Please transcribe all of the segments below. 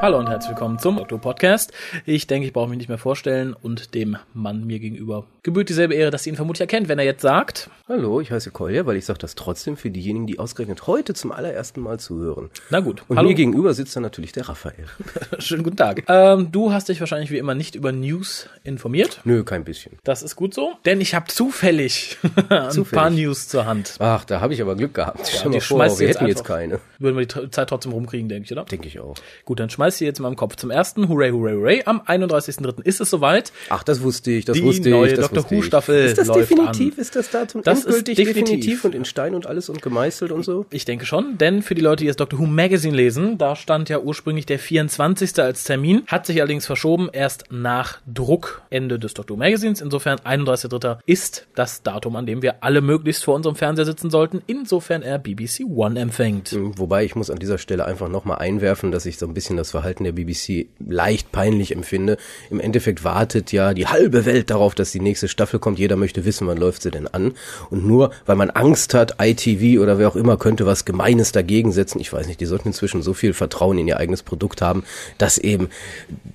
Hallo und herzlich willkommen zum Octo-Podcast. Ich denke, ich brauche mich nicht mehr vorstellen und dem Mann mir gegenüber gebührt dieselbe Ehre, dass ihr ihn vermutlich erkennt, wenn er jetzt sagt: Hallo, ich heiße Kolja, weil ich sage das trotzdem für diejenigen, die ausgerechnet heute zum allerersten Mal zuhören. Na gut. Und hallo. Mir gegenüber sitzt dann natürlich der Raphael. Schönen guten Tag. Du hast dich wahrscheinlich wie immer nicht über News informiert. Nö, kein bisschen. Das ist gut so, denn ich habe zufällig ein paar News zur Hand. Ach, da habe ich aber Glück gehabt. Ja, die schmeißt wir jetzt hätten einfach, jetzt keine. Würden wir die Zeit trotzdem rumkriegen, denke ich, oder? Denke ich auch. Gut, dann schmeiß sie jetzt in meinem Kopf. Zum ersten, hooray, hooray, hooray, am 31.03. ist es soweit. Ach, das wusste ich. Die neue Doctor Who-Staffel läuft an. Ist das definitiv? Ist das Datum endgültig definitiv und in Stein und alles und gemeißelt und so? Ich denke schon, denn für die Leute, die das Doctor Who Magazine lesen, da stand ja ursprünglich der 24. als Termin, hat sich allerdings verschoben, erst nach Druckende des Doctor Who Magazines. Insofern 31.03. ist das Datum, an dem wir alle möglichst vor unserem Fernseher sitzen sollten, insofern er BBC One empfängt. Wobei, ich muss an dieser Stelle einfach nochmal einwerfen, dass ich so ein bisschen das Verhalten der BBC leicht peinlich empfinde. Im Endeffekt wartet ja die halbe Welt darauf, dass die nächste Staffel kommt. Jeder möchte wissen, wann läuft sie denn an. Und nur, weil man Angst hat, ITV oder wer auch immer könnte was Gemeines dagegen setzen. Ich weiß nicht, die sollten inzwischen so viel Vertrauen in ihr eigenes Produkt haben, dass eben,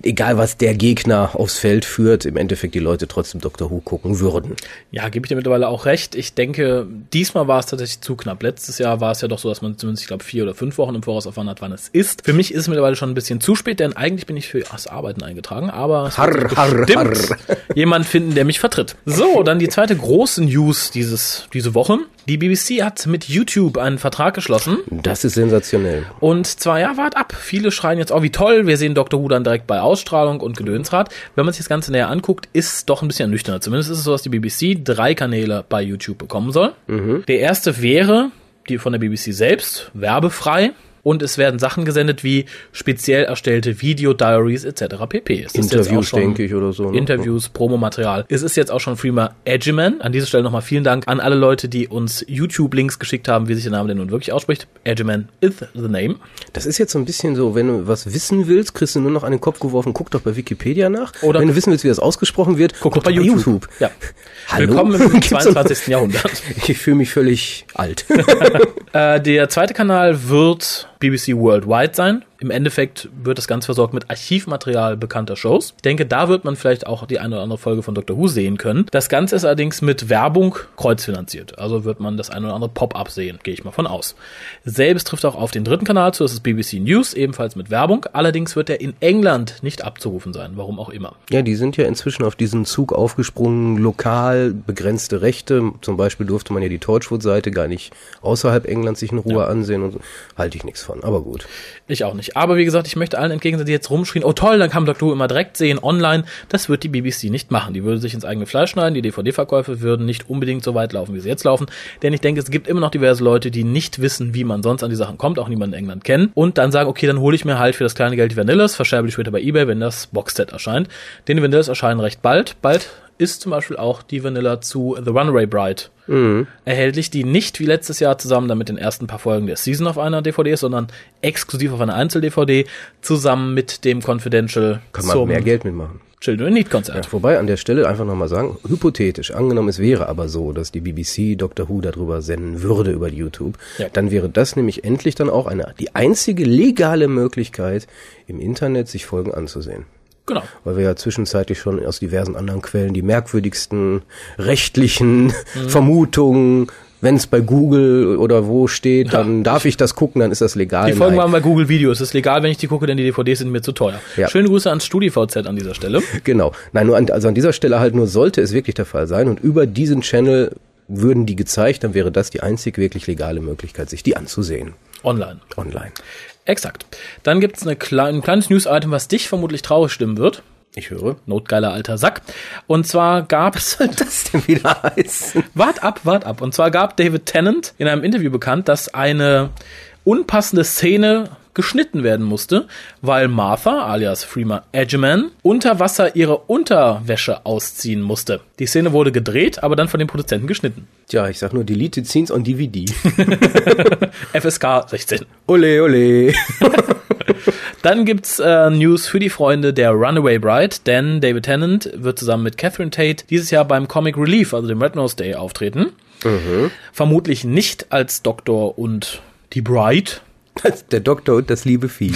egal was der Gegner aufs Feld führt, im Endeffekt die Leute trotzdem Doctor Who gucken würden. Ja, gebe ich dir mittlerweile auch recht. Ich denke, diesmal war es tatsächlich zu knapp. Letztes Jahr war es ja doch so, dass man zumindest, ich glaube, 4 oder 5 Wochen im Voraus erfahren hat, wann es ist. Für mich ist es mittlerweile schon ein bisschen zu spät, denn eigentlich bin ich für das Arbeiten eingetragen, aber es wird jemand finden, der mich vertritt. So, dann die zweite große News diese Woche. Die BBC hat mit YouTube einen Vertrag geschlossen. Das ist sensationell. Und 2 Jahre wart ab. Viele schreien jetzt, oh wie toll, wir sehen Doctor Who dann direkt bei Ausstrahlung und Gedönsrat. Wenn man sich das Ganze näher anguckt, ist es doch ein bisschen ernüchternder. Zumindest ist es so, dass die BBC 3 Kanäle bei YouTube bekommen soll. Mhm. Der erste wäre, die von der BBC selbst, werbefrei. Und es werden Sachen gesendet wie speziell erstellte Video-Diaries etc. pp. Ist Interviews, denke ich, oder so. Ne? Interviews, Promomaterial. Es ist jetzt auch schon Freema Agyeman. An dieser Stelle nochmal vielen Dank an alle Leute, die uns YouTube-Links geschickt haben, wie sich der Name denn nun wirklich ausspricht. Agyeman is the name. Das ist jetzt so ein bisschen so, wenn du was wissen willst, kriegst du nur noch an den Kopf geworfen, guck doch bei Wikipedia nach. Oder wenn du wissen willst, wie das ausgesprochen wird, guck doch bei YouTube. Ja. Hallo? Willkommen im 22. Jahrhundert. Ich fühle mich völlig alt. Der zweite Kanal wird BBC Worldwide sein. Im Endeffekt wird das Ganze versorgt mit Archivmaterial bekannter Shows. Ich denke, da wird man vielleicht auch die eine oder andere Folge von Doctor Who sehen können. Das Ganze ist allerdings mit Werbung kreuzfinanziert. Also wird man das eine oder andere Pop-up sehen, gehe ich mal von aus. Selbst trifft auch auf den dritten Kanal zu, das ist BBC News, ebenfalls mit Werbung. Allerdings wird er in England nicht abzurufen sein, warum auch immer. Ja, die sind ja inzwischen auf diesen Zug aufgesprungen, lokal begrenzte Rechte. Zum Beispiel durfte man ja die Torchwood-Seite gar nicht außerhalb Englands sich in Ruhe ansehen. Und so. Halte ich nichts von, aber gut. Ich auch nicht. Aber wie gesagt, ich möchte allen entgegensetzen, die jetzt rumschrien, oh toll, dann kann man Doctor Who immer direkt sehen, online. Das wird die BBC nicht machen. Die würde sich ins eigene Fleisch schneiden, die DVD-Verkäufe würden nicht unbedingt so weit laufen, wie sie jetzt laufen. Denn ich denke, es gibt immer noch diverse Leute, die nicht wissen, wie man sonst an die Sachen kommt, auch niemanden in England kennen. Und dann sagen, okay, dann hole ich mir halt für das kleine Geld die Vanillas, verscherbe die später bei Ebay, wenn das Boxset erscheint. Denn die Vanillas erscheinen recht bald. Bald ist zum Beispiel auch die Vanilla zu The Runaway Bride erhältlich, die nicht wie letztes Jahr zusammen dann mit den ersten paar Folgen der Season auf einer DVD ist, sondern exklusiv auf einer Einzel-DVD zusammen mit dem Confidential. Kann man mehr Geld mitmachen. Children in Need-Konzert. Ja, wobei an der Stelle einfach nochmal sagen, hypothetisch, angenommen es wäre aber so, dass die BBC Doctor Who darüber senden würde über YouTube, dann wäre das nämlich endlich dann auch die einzige legale Möglichkeit, im Internet sich Folgen anzusehen. Genau. Weil wir ja zwischenzeitlich schon aus diversen anderen Quellen die merkwürdigsten rechtlichen Vermutungen, wenn es bei Google oder wo steht, dann darf ich das gucken, dann ist das legal. Die Folgen waren bei Google Videos. Das ist legal, wenn ich die gucke, denn die DVDs sind mir zu teuer. Ja. Schöne Grüße an StudiVZ an dieser Stelle. Genau. Nein, nur an dieser Stelle halt nur sollte es wirklich der Fall sein und über diesen Channel würden die gezeigt, dann wäre das die einzig wirklich legale Möglichkeit, sich die anzusehen. Online. Exakt. Dann gibt es ein kleines News-Item, was dich vermutlich traurig stimmen wird. Ich höre. Notgeiler alter Sack. Und zwar gab es... Was soll das denn wieder heißen? Wart ab. Und zwar gab David Tennant in einem Interview bekannt, dass eine unpassende Szene geschnitten werden musste, weil Martha, alias Freema Agyeman, unter Wasser ihre Unterwäsche ausziehen musste. Die Szene wurde gedreht, aber dann von den Produzenten geschnitten. Tja, ich sag nur Deleted Scenes on DVD. FSK 16. Ole, ole. Dann gibt's News für die Freunde der Runaway Bride, denn David Tennant wird zusammen mit Catherine Tate dieses Jahr beim Comic Relief, also dem Red Nose Day, auftreten. Mhm. Vermutlich nicht als Doktor und die Bride, Der Doktor und das liebe Vieh.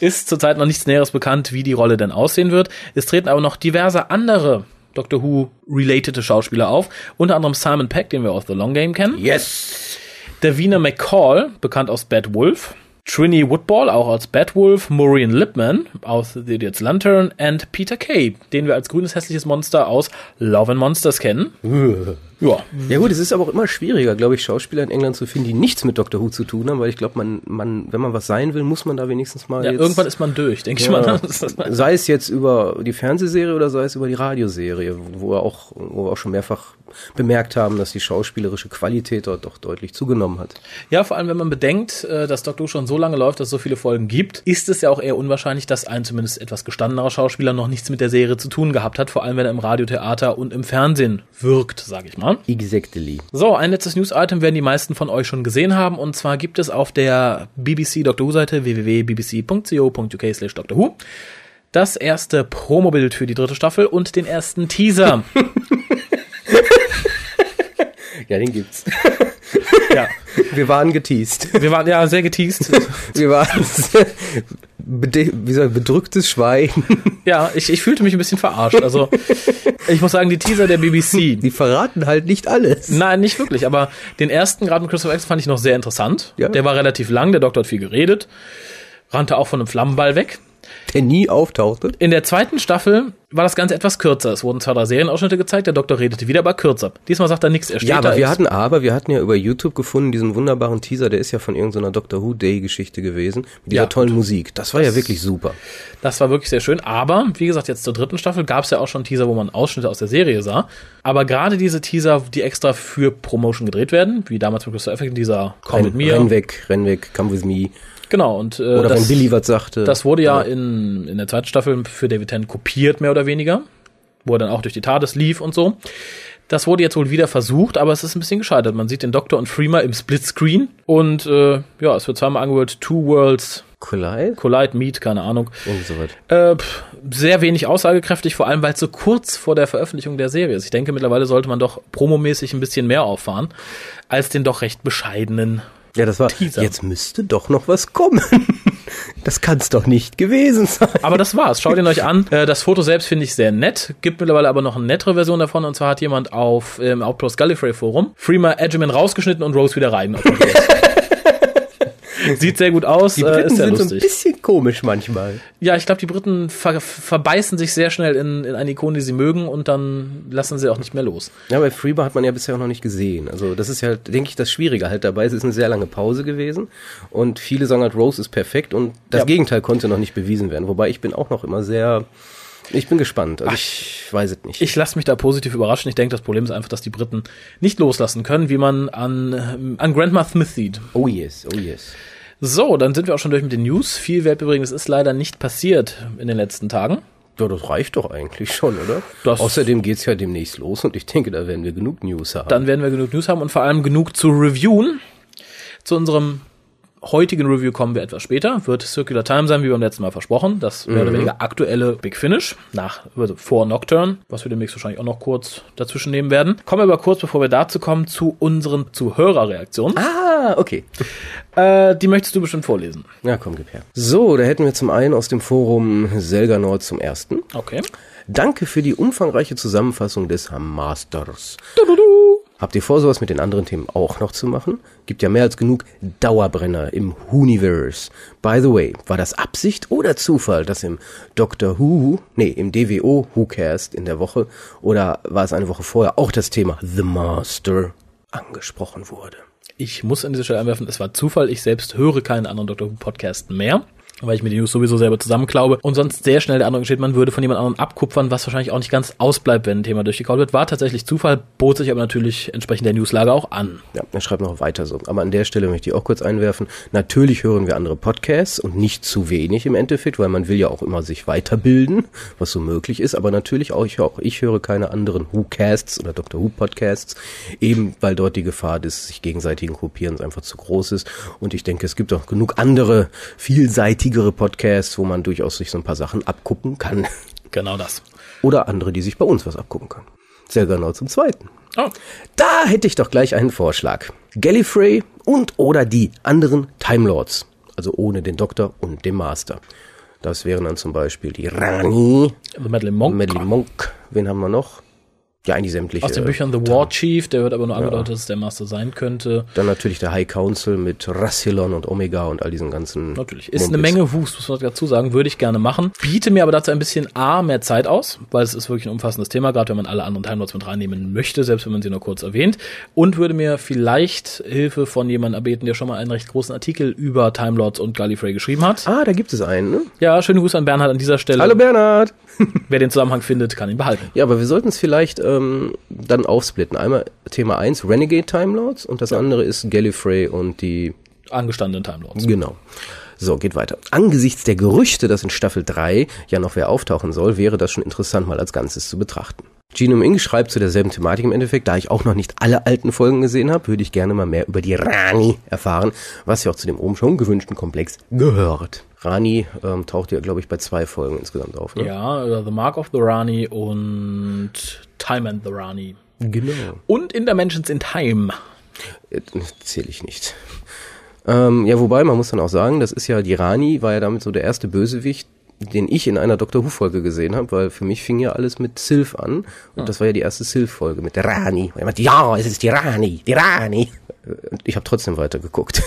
Ist zurzeit noch nichts Näheres bekannt, wie die Rolle denn aussehen wird. Es treten aber noch diverse andere Doctor Who-relatede Schauspieler auf. Unter anderem Simon Pegg, den wir aus The Long Game kennen. Yes! Davina McCall, bekannt aus Bad Wolf. Trini Woodball, auch als Bad Wolf. Maureen Lipman aus The Idiot's Lantern. Und Peter Kay, den wir als grünes, hässliches Monster aus Love and Monsters kennen. Ja gut, es ist aber auch immer schwieriger, glaube ich, Schauspieler in England zu finden, die nichts mit Doctor Who zu tun haben, weil ich glaube, wenn man was sein will, muss man da wenigstens mal jetzt... Irgendwann ist man durch, denke ich mal. Sei es jetzt über die Fernsehserie oder sei es über die Radioserie, wo wir auch schon mehrfach bemerkt haben, dass die schauspielerische Qualität dort doch deutlich zugenommen hat. Ja, vor allem, wenn man bedenkt, dass Doctor Who schon so lange läuft, dass es so viele Folgen gibt, ist es ja auch eher unwahrscheinlich, dass ein zumindest etwas gestandener Schauspieler noch nichts mit der Serie zu tun gehabt hat, vor allem, wenn er im Radiotheater und im Fernsehen wirkt, sage ich mal. Exactly. So, ein letztes News-Item werden die meisten von euch schon gesehen haben, und zwar gibt es auf der BBC Doctor Who-Seite www.bbc.co.uk/Doctor Who das erste Promobild für die dritte Staffel und den ersten Teaser. Ja, den gibt's. Ja. Wir waren geteased. Wir waren ja sehr geteased. Wir waren bedrücktes Schweigen. Ja, ich fühlte mich ein bisschen verarscht. Also ich muss sagen, die Teaser der BBC, die verraten halt nicht alles. Nein, nicht wirklich. Aber den ersten gerade mit Christopher X fand ich noch sehr interessant. Ja. Der war relativ lang. Der Doktor hat viel geredet, rannte auch von einem Flammenball weg, der nie auftauchte. In der zweiten Staffel war das Ganze etwas kürzer. Es wurden zwar da Serienausschnitte gezeigt, der Doktor redete wieder, aber kürzer. Diesmal sagt er nichts, er steht da. Ja, aber wir hatten ja über YouTube gefunden, diesen wunderbaren Teaser, der ist ja von irgendeiner Doctor Who Day Geschichte gewesen, mit dieser tollen Musik. Das war ja wirklich super. Das war wirklich sehr schön, aber wie gesagt, jetzt zur dritten Staffel gab es ja auch schon Teaser, wo man Ausschnitte aus der Serie sah, aber gerade diese Teaser, die extra für Promotion gedreht werden, wie damals mit Christopher Effect, dieser Komm mit mir. Renn weg, come with me. Genau, und oder das, wenn Billy was sagte. Das wurde ja in der zweiten Staffel für David Tennant kopiert, mehr oder weniger, wo er dann auch durch die TARDIS lief und so. Das wurde jetzt wohl wieder versucht, aber es ist ein bisschen gescheitert. Man sieht den Doktor und Freema im Splitscreen und es wird zweimal angehört, Two Worlds Collide, Meet, keine Ahnung. Und so weiter. Sehr wenig aussagekräftig, vor allem, weil es so kurz vor der Veröffentlichung der Serie ist. Ich denke, mittlerweile sollte man doch promomäßig ein bisschen mehr auffahren, als den doch recht bescheidenen. Ja, das war, Teaser. Jetzt müsste doch noch was kommen. Das kann's doch nicht gewesen sein. Aber das war's. Schaut ihn euch an. Das Foto selbst finde ich sehr nett. Gibt mittlerweile aber noch eine nettere Version davon. Und zwar hat jemand auf im Outpost Gallifrey Forum Freema Agyeman rausgeschnitten und Rose wieder rein. Sieht sehr gut aus. Die Briten ist sehr sind lustig. So ein bisschen komisch manchmal. Ja, ich glaube, die Briten verbeißen sich sehr schnell in eine Ikone, die sie mögen, und dann lassen sie auch nicht mehr los. Ja, bei Freema hat man ja bisher auch noch nicht gesehen. Also das ist ja, denke ich, das Schwierige halt dabei. Es ist eine sehr lange Pause gewesen und viele sagen halt, Rose ist perfekt, und das Gegenteil konnte noch nicht bewiesen werden. Wobei ich bin auch noch immer sehr... Ich bin gespannt, also ich weiß es nicht. Ich lasse mich da positiv überraschen. Ich denke, das Problem ist einfach, dass die Briten nicht loslassen können, wie man an Grandma Smith sieht. Oh yes, oh yes. So, dann sind wir auch schon durch mit den News. Viel Weltbewegendes ist leider nicht passiert in den letzten Tagen. Ja, das reicht doch eigentlich schon, oder? Außerdem geht's ja demnächst los und ich denke, da werden wir genug News haben. Dann werden wir genug News haben und vor allem genug zu reviewen. Zu unserem heutigen Review kommen wir etwas später. Wird Circular Time sein, wie beim letzten Mal versprochen. Das mehr oder weniger aktuelle Big Finish vor Nocturne, was wir demnächst wahrscheinlich auch noch kurz dazwischen nehmen werden. Kommen wir aber kurz, bevor wir dazu kommen, zu unseren Zuhörerreaktionen. Ah, okay. Die möchtest du bestimmt vorlesen. Ja, komm, gib her. So, da hätten wir zum einen aus dem Forum Selganord zum Ersten. Okay. Danke für die umfangreiche Zusammenfassung des Masters. Du. Habt ihr vor, sowas mit den anderen Themen auch noch zu machen? Gibt ja mehr als genug Dauerbrenner im Whoniverse. By the way, war das Absicht oder Zufall, dass im im DWO WhoCast in der Woche, oder war es eine Woche vorher, auch das Thema The Master angesprochen wurde? Ich muss an dieser Stelle einwerfen, es war Zufall. Ich selbst höre keinen anderen Doctor Who Podcast mehr, weil ich mir die News sowieso selber zusammenklaube und sonst sehr schnell der Eindruck entsteht, man würde von jemand anderem abkupfern, was wahrscheinlich auch nicht ganz ausbleibt, wenn ein Thema durchgekaut wird. War tatsächlich Zufall, bot sich aber natürlich entsprechend der Newslage auch an. Ja, er schreibt noch weiter so. Aber an der Stelle möchte ich auch kurz einwerfen, natürlich hören wir andere Podcasts und nicht zu wenig im Endeffekt, weil man will ja auch immer sich weiterbilden, was so möglich ist, aber natürlich auch ich höre keine anderen Who-Casts oder Doctor Who-Podcasts, eben weil dort die Gefahr des sich gegenseitigen Kopierens einfach zu groß ist, und ich denke, es gibt auch genug andere, vielseitige Podcasts, wo man durchaus sich so ein paar Sachen abgucken kann. Genau das. Oder andere, die sich bei uns was abgucken können. Sehr genau zum Zweiten. Oh. Da hätte ich doch gleich einen Vorschlag. Gallifrey und oder die anderen Time Lords, also ohne den Doktor und den Master. Das wären dann zum Beispiel die Rani, Madeline Monk. Wen haben wir noch? Ja, eigentlich sämtliche. Aus den Büchern The War Chief, der wird aber nur angedeutet, dass es der Master sein könnte. Dann natürlich der High Council mit Rassilon und Omega und all diesen ganzen... Natürlich. Ist eine Menge Wust, muss man dazu sagen, würde ich gerne machen. Biete mir aber dazu ein bisschen mehr Zeit aus, weil es ist wirklich ein umfassendes Thema, gerade wenn man alle anderen Time Lords mit reinnehmen möchte, selbst wenn man sie nur kurz erwähnt. Und würde mir vielleicht Hilfe von jemandem erbeten, der schon mal einen recht großen Artikel über Time Lords und Gallifrey geschrieben hat. Ah, da gibt es einen, ne? Ja, schöne Grüße an Bernhard an dieser Stelle. Hallo Bernhard! Wer den Zusammenhang findet, kann ihn behalten. Ja, aber wir sollten es vielleicht dann aufsplitten. Einmal Thema 1, Renegade Time Lords, und das andere ist Gallifrey und die angestandenen Time Lords. Genau. So, geht weiter. Angesichts der Gerüchte, dass in Staffel 3 ja noch wer auftauchen soll, wäre das schon interessant, mal als Ganzes zu betrachten. Genome Inc. schreibt zu derselben Thematik im Endeffekt, da ich auch noch nicht alle alten Folgen gesehen habe, würde ich gerne mal mehr über die Rani erfahren, was ja auch zu dem oben schon gewünschten Komplex gehört. Rani taucht ja, glaube ich, bei 2 Folgen insgesamt auf. Ne? Ja, The Mark of the Rani und Time and the Rani. Genau. Und in Dimensions in Time. Zähle ich nicht. Ja, wobei, man muss dann auch sagen, das ist ja, die Rani war ja damit so der erste Bösewicht, den ich in einer Doctor Who-Folge gesehen habe, weil für mich fing ja alles mit Sylph an. Und das war ja die erste Sylph-Folge mit der Rani. Und ich dachte, ja, es ist die Rani, die Rani. Ich habe trotzdem weitergeguckt.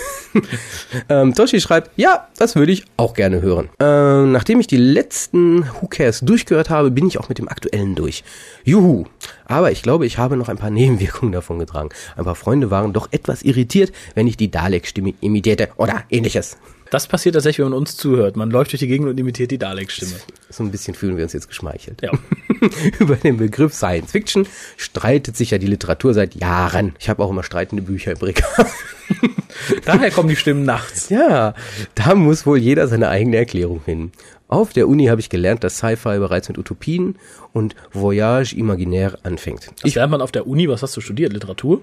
Toshi schreibt, ja, das würde ich auch gerne hören. Nachdem ich die letzten Who Cares durchgehört habe, bin ich auch mit dem aktuellen durch. Juhu. Aber ich glaube, ich habe noch ein paar Nebenwirkungen davon getragen. Ein paar Freunde waren doch etwas irritiert, wenn ich die Dalek-Stimme imitierte oder ähnliches. Das passiert tatsächlich, wenn man uns zuhört. Man läuft durch die Gegend und imitiert die Dalek-Stimme. So ein bisschen fühlen wir uns jetzt geschmeichelt. Ja. Über den Begriff Science Fiction streitet sich ja die Literatur seit Jahren. Ich habe auch immer streitende Bücher im Regal. Daher kommen die Stimmen nachts. Ja, da muss wohl jeder seine eigene Erklärung hin. Auf der Uni habe ich gelernt, dass Sci-Fi bereits mit Utopien und Voyage imaginaire anfängt. Das lernt man auf der Uni? Was hast du studiert? Literatur?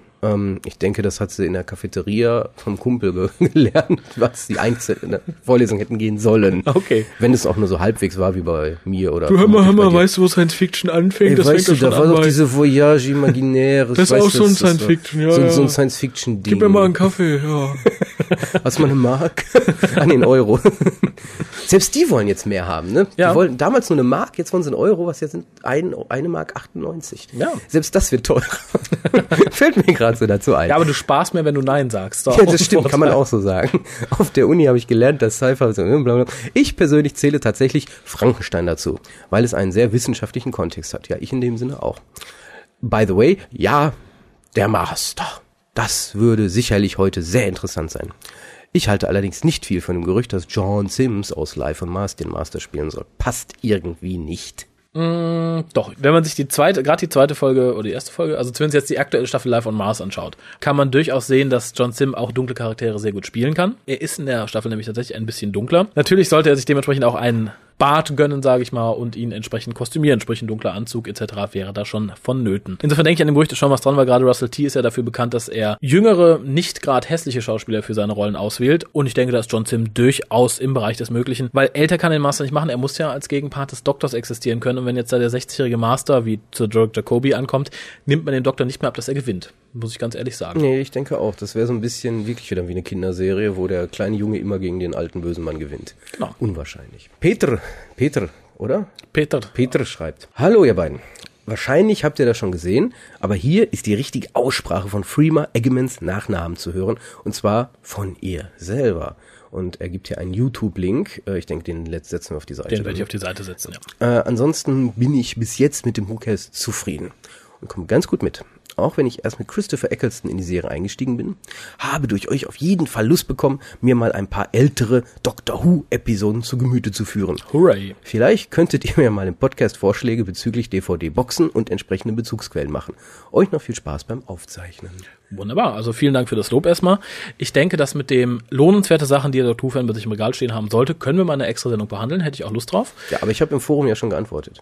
Ich denke, das hat sie in der Cafeteria vom Kumpel gelernt, was die einzelnen Vorlesungen hätten gehen sollen. Okay. Wenn es auch nur so halbwegs war wie bei mir oder... Du, hör mal, weißt du, wo Science-Fiction anfängt? Das fängt doch schon an. Da war doch diese Voyage imaginaire. Das ist auch so ein Science-Fiction, ja. So ein Science-Fiction-Ding. Gib mir mal einen Kaffee, ja. Hast du mal eine Mark? An den Euro. Selbst die wollen jetzt mehr haben, ne? Ja. Die wollen damals nur eine Mark, jetzt wollen sie einen Euro, was jetzt sind 1,98 Mark. Ja. Selbst das wird teurer. Fällt mir gerade so dazu ein. Ja, aber du sparst mehr, wenn du Nein sagst. Ja, das stimmt, kann man auch so sagen. Auf der Uni habe ich gelernt, dass Sci-Fi... Ich persönlich zähle tatsächlich Frankenstein dazu, weil es einen sehr wissenschaftlichen Kontext hat. Ja, ich in dem Sinne auch. By the way, ja, der Master. Das würde sicherlich heute sehr interessant sein. Ich halte allerdings nicht viel von dem Gerücht, dass John Simm aus Life on Mars den Master spielen soll. Passt irgendwie nicht. Doch, wenn man sich die zweite Folge oder die erste Folge, also zumindest jetzt die aktuelle Staffel Life on Mars anschaut, kann man durchaus sehen, dass John Simm auch dunkle Charaktere sehr gut spielen kann. Er ist in der Staffel nämlich tatsächlich ein bisschen dunkler. Natürlich sollte er sich dementsprechend auch einen Bart gönnen, sage ich mal, und ihn entsprechend kostümieren, sprich ein dunkler Anzug etc. wäre da schon vonnöten. Insofern denke ich an dem Gerücht schon was dran, weil gerade Russell T. ist ja dafür bekannt, dass er jüngere, nicht gerade hässliche Schauspieler für seine Rollen auswählt, und ich denke, dass John Simm durchaus im Bereich des Möglichen, weil älter kann den Master nicht machen, er muss ja als Gegenpart des Doktors existieren können, und wenn jetzt da der 60-jährige Master wie zu Dirk Jacobi ankommt, nimmt man dem Doktor nicht mehr ab, dass er gewinnt. Muss ich ganz ehrlich sagen. Nee, ich denke auch. Das wäre so ein bisschen wirklich wieder wie eine Kinderserie, wo der kleine Junge immer gegen den alten bösen Mann gewinnt. Genau. Unwahrscheinlich. Peter schreibt. Hallo ihr beiden. Wahrscheinlich habt ihr das schon gesehen, aber hier ist die richtige Aussprache von Freema Agyemans Nachnamen zu hören, und zwar von ihr selber. Und er gibt hier einen YouTube-Link. Ich denke, den setzen wir auf die Seite. Den werde ich auf die Seite setzen, ja. Ansonsten bin ich bis jetzt mit dem WhoCast zufrieden und komme ganz gut mit. Auch wenn ich erst mit Christopher Eccleston in die Serie eingestiegen bin, habe durch euch auf jeden Fall Lust bekommen, mir mal ein paar ältere Doctor Who-Episoden zu Gemüte zu führen. Hooray! Vielleicht könntet ihr mir mal im Podcast Vorschläge bezüglich DVD-Boxen und entsprechenden Bezugsquellen machen. Euch noch viel Spaß beim Aufzeichnen. Wunderbar, also vielen Dank für das Lob erstmal. Ich denke, dass mit dem lohnenswerte Sachen, die der Doctor Who-Fan bei sich im Regal stehen haben sollte, können wir mal eine extra Sendung behandeln, hätte ich auch Lust drauf. Ja, aber ich habe im Forum ja schon geantwortet.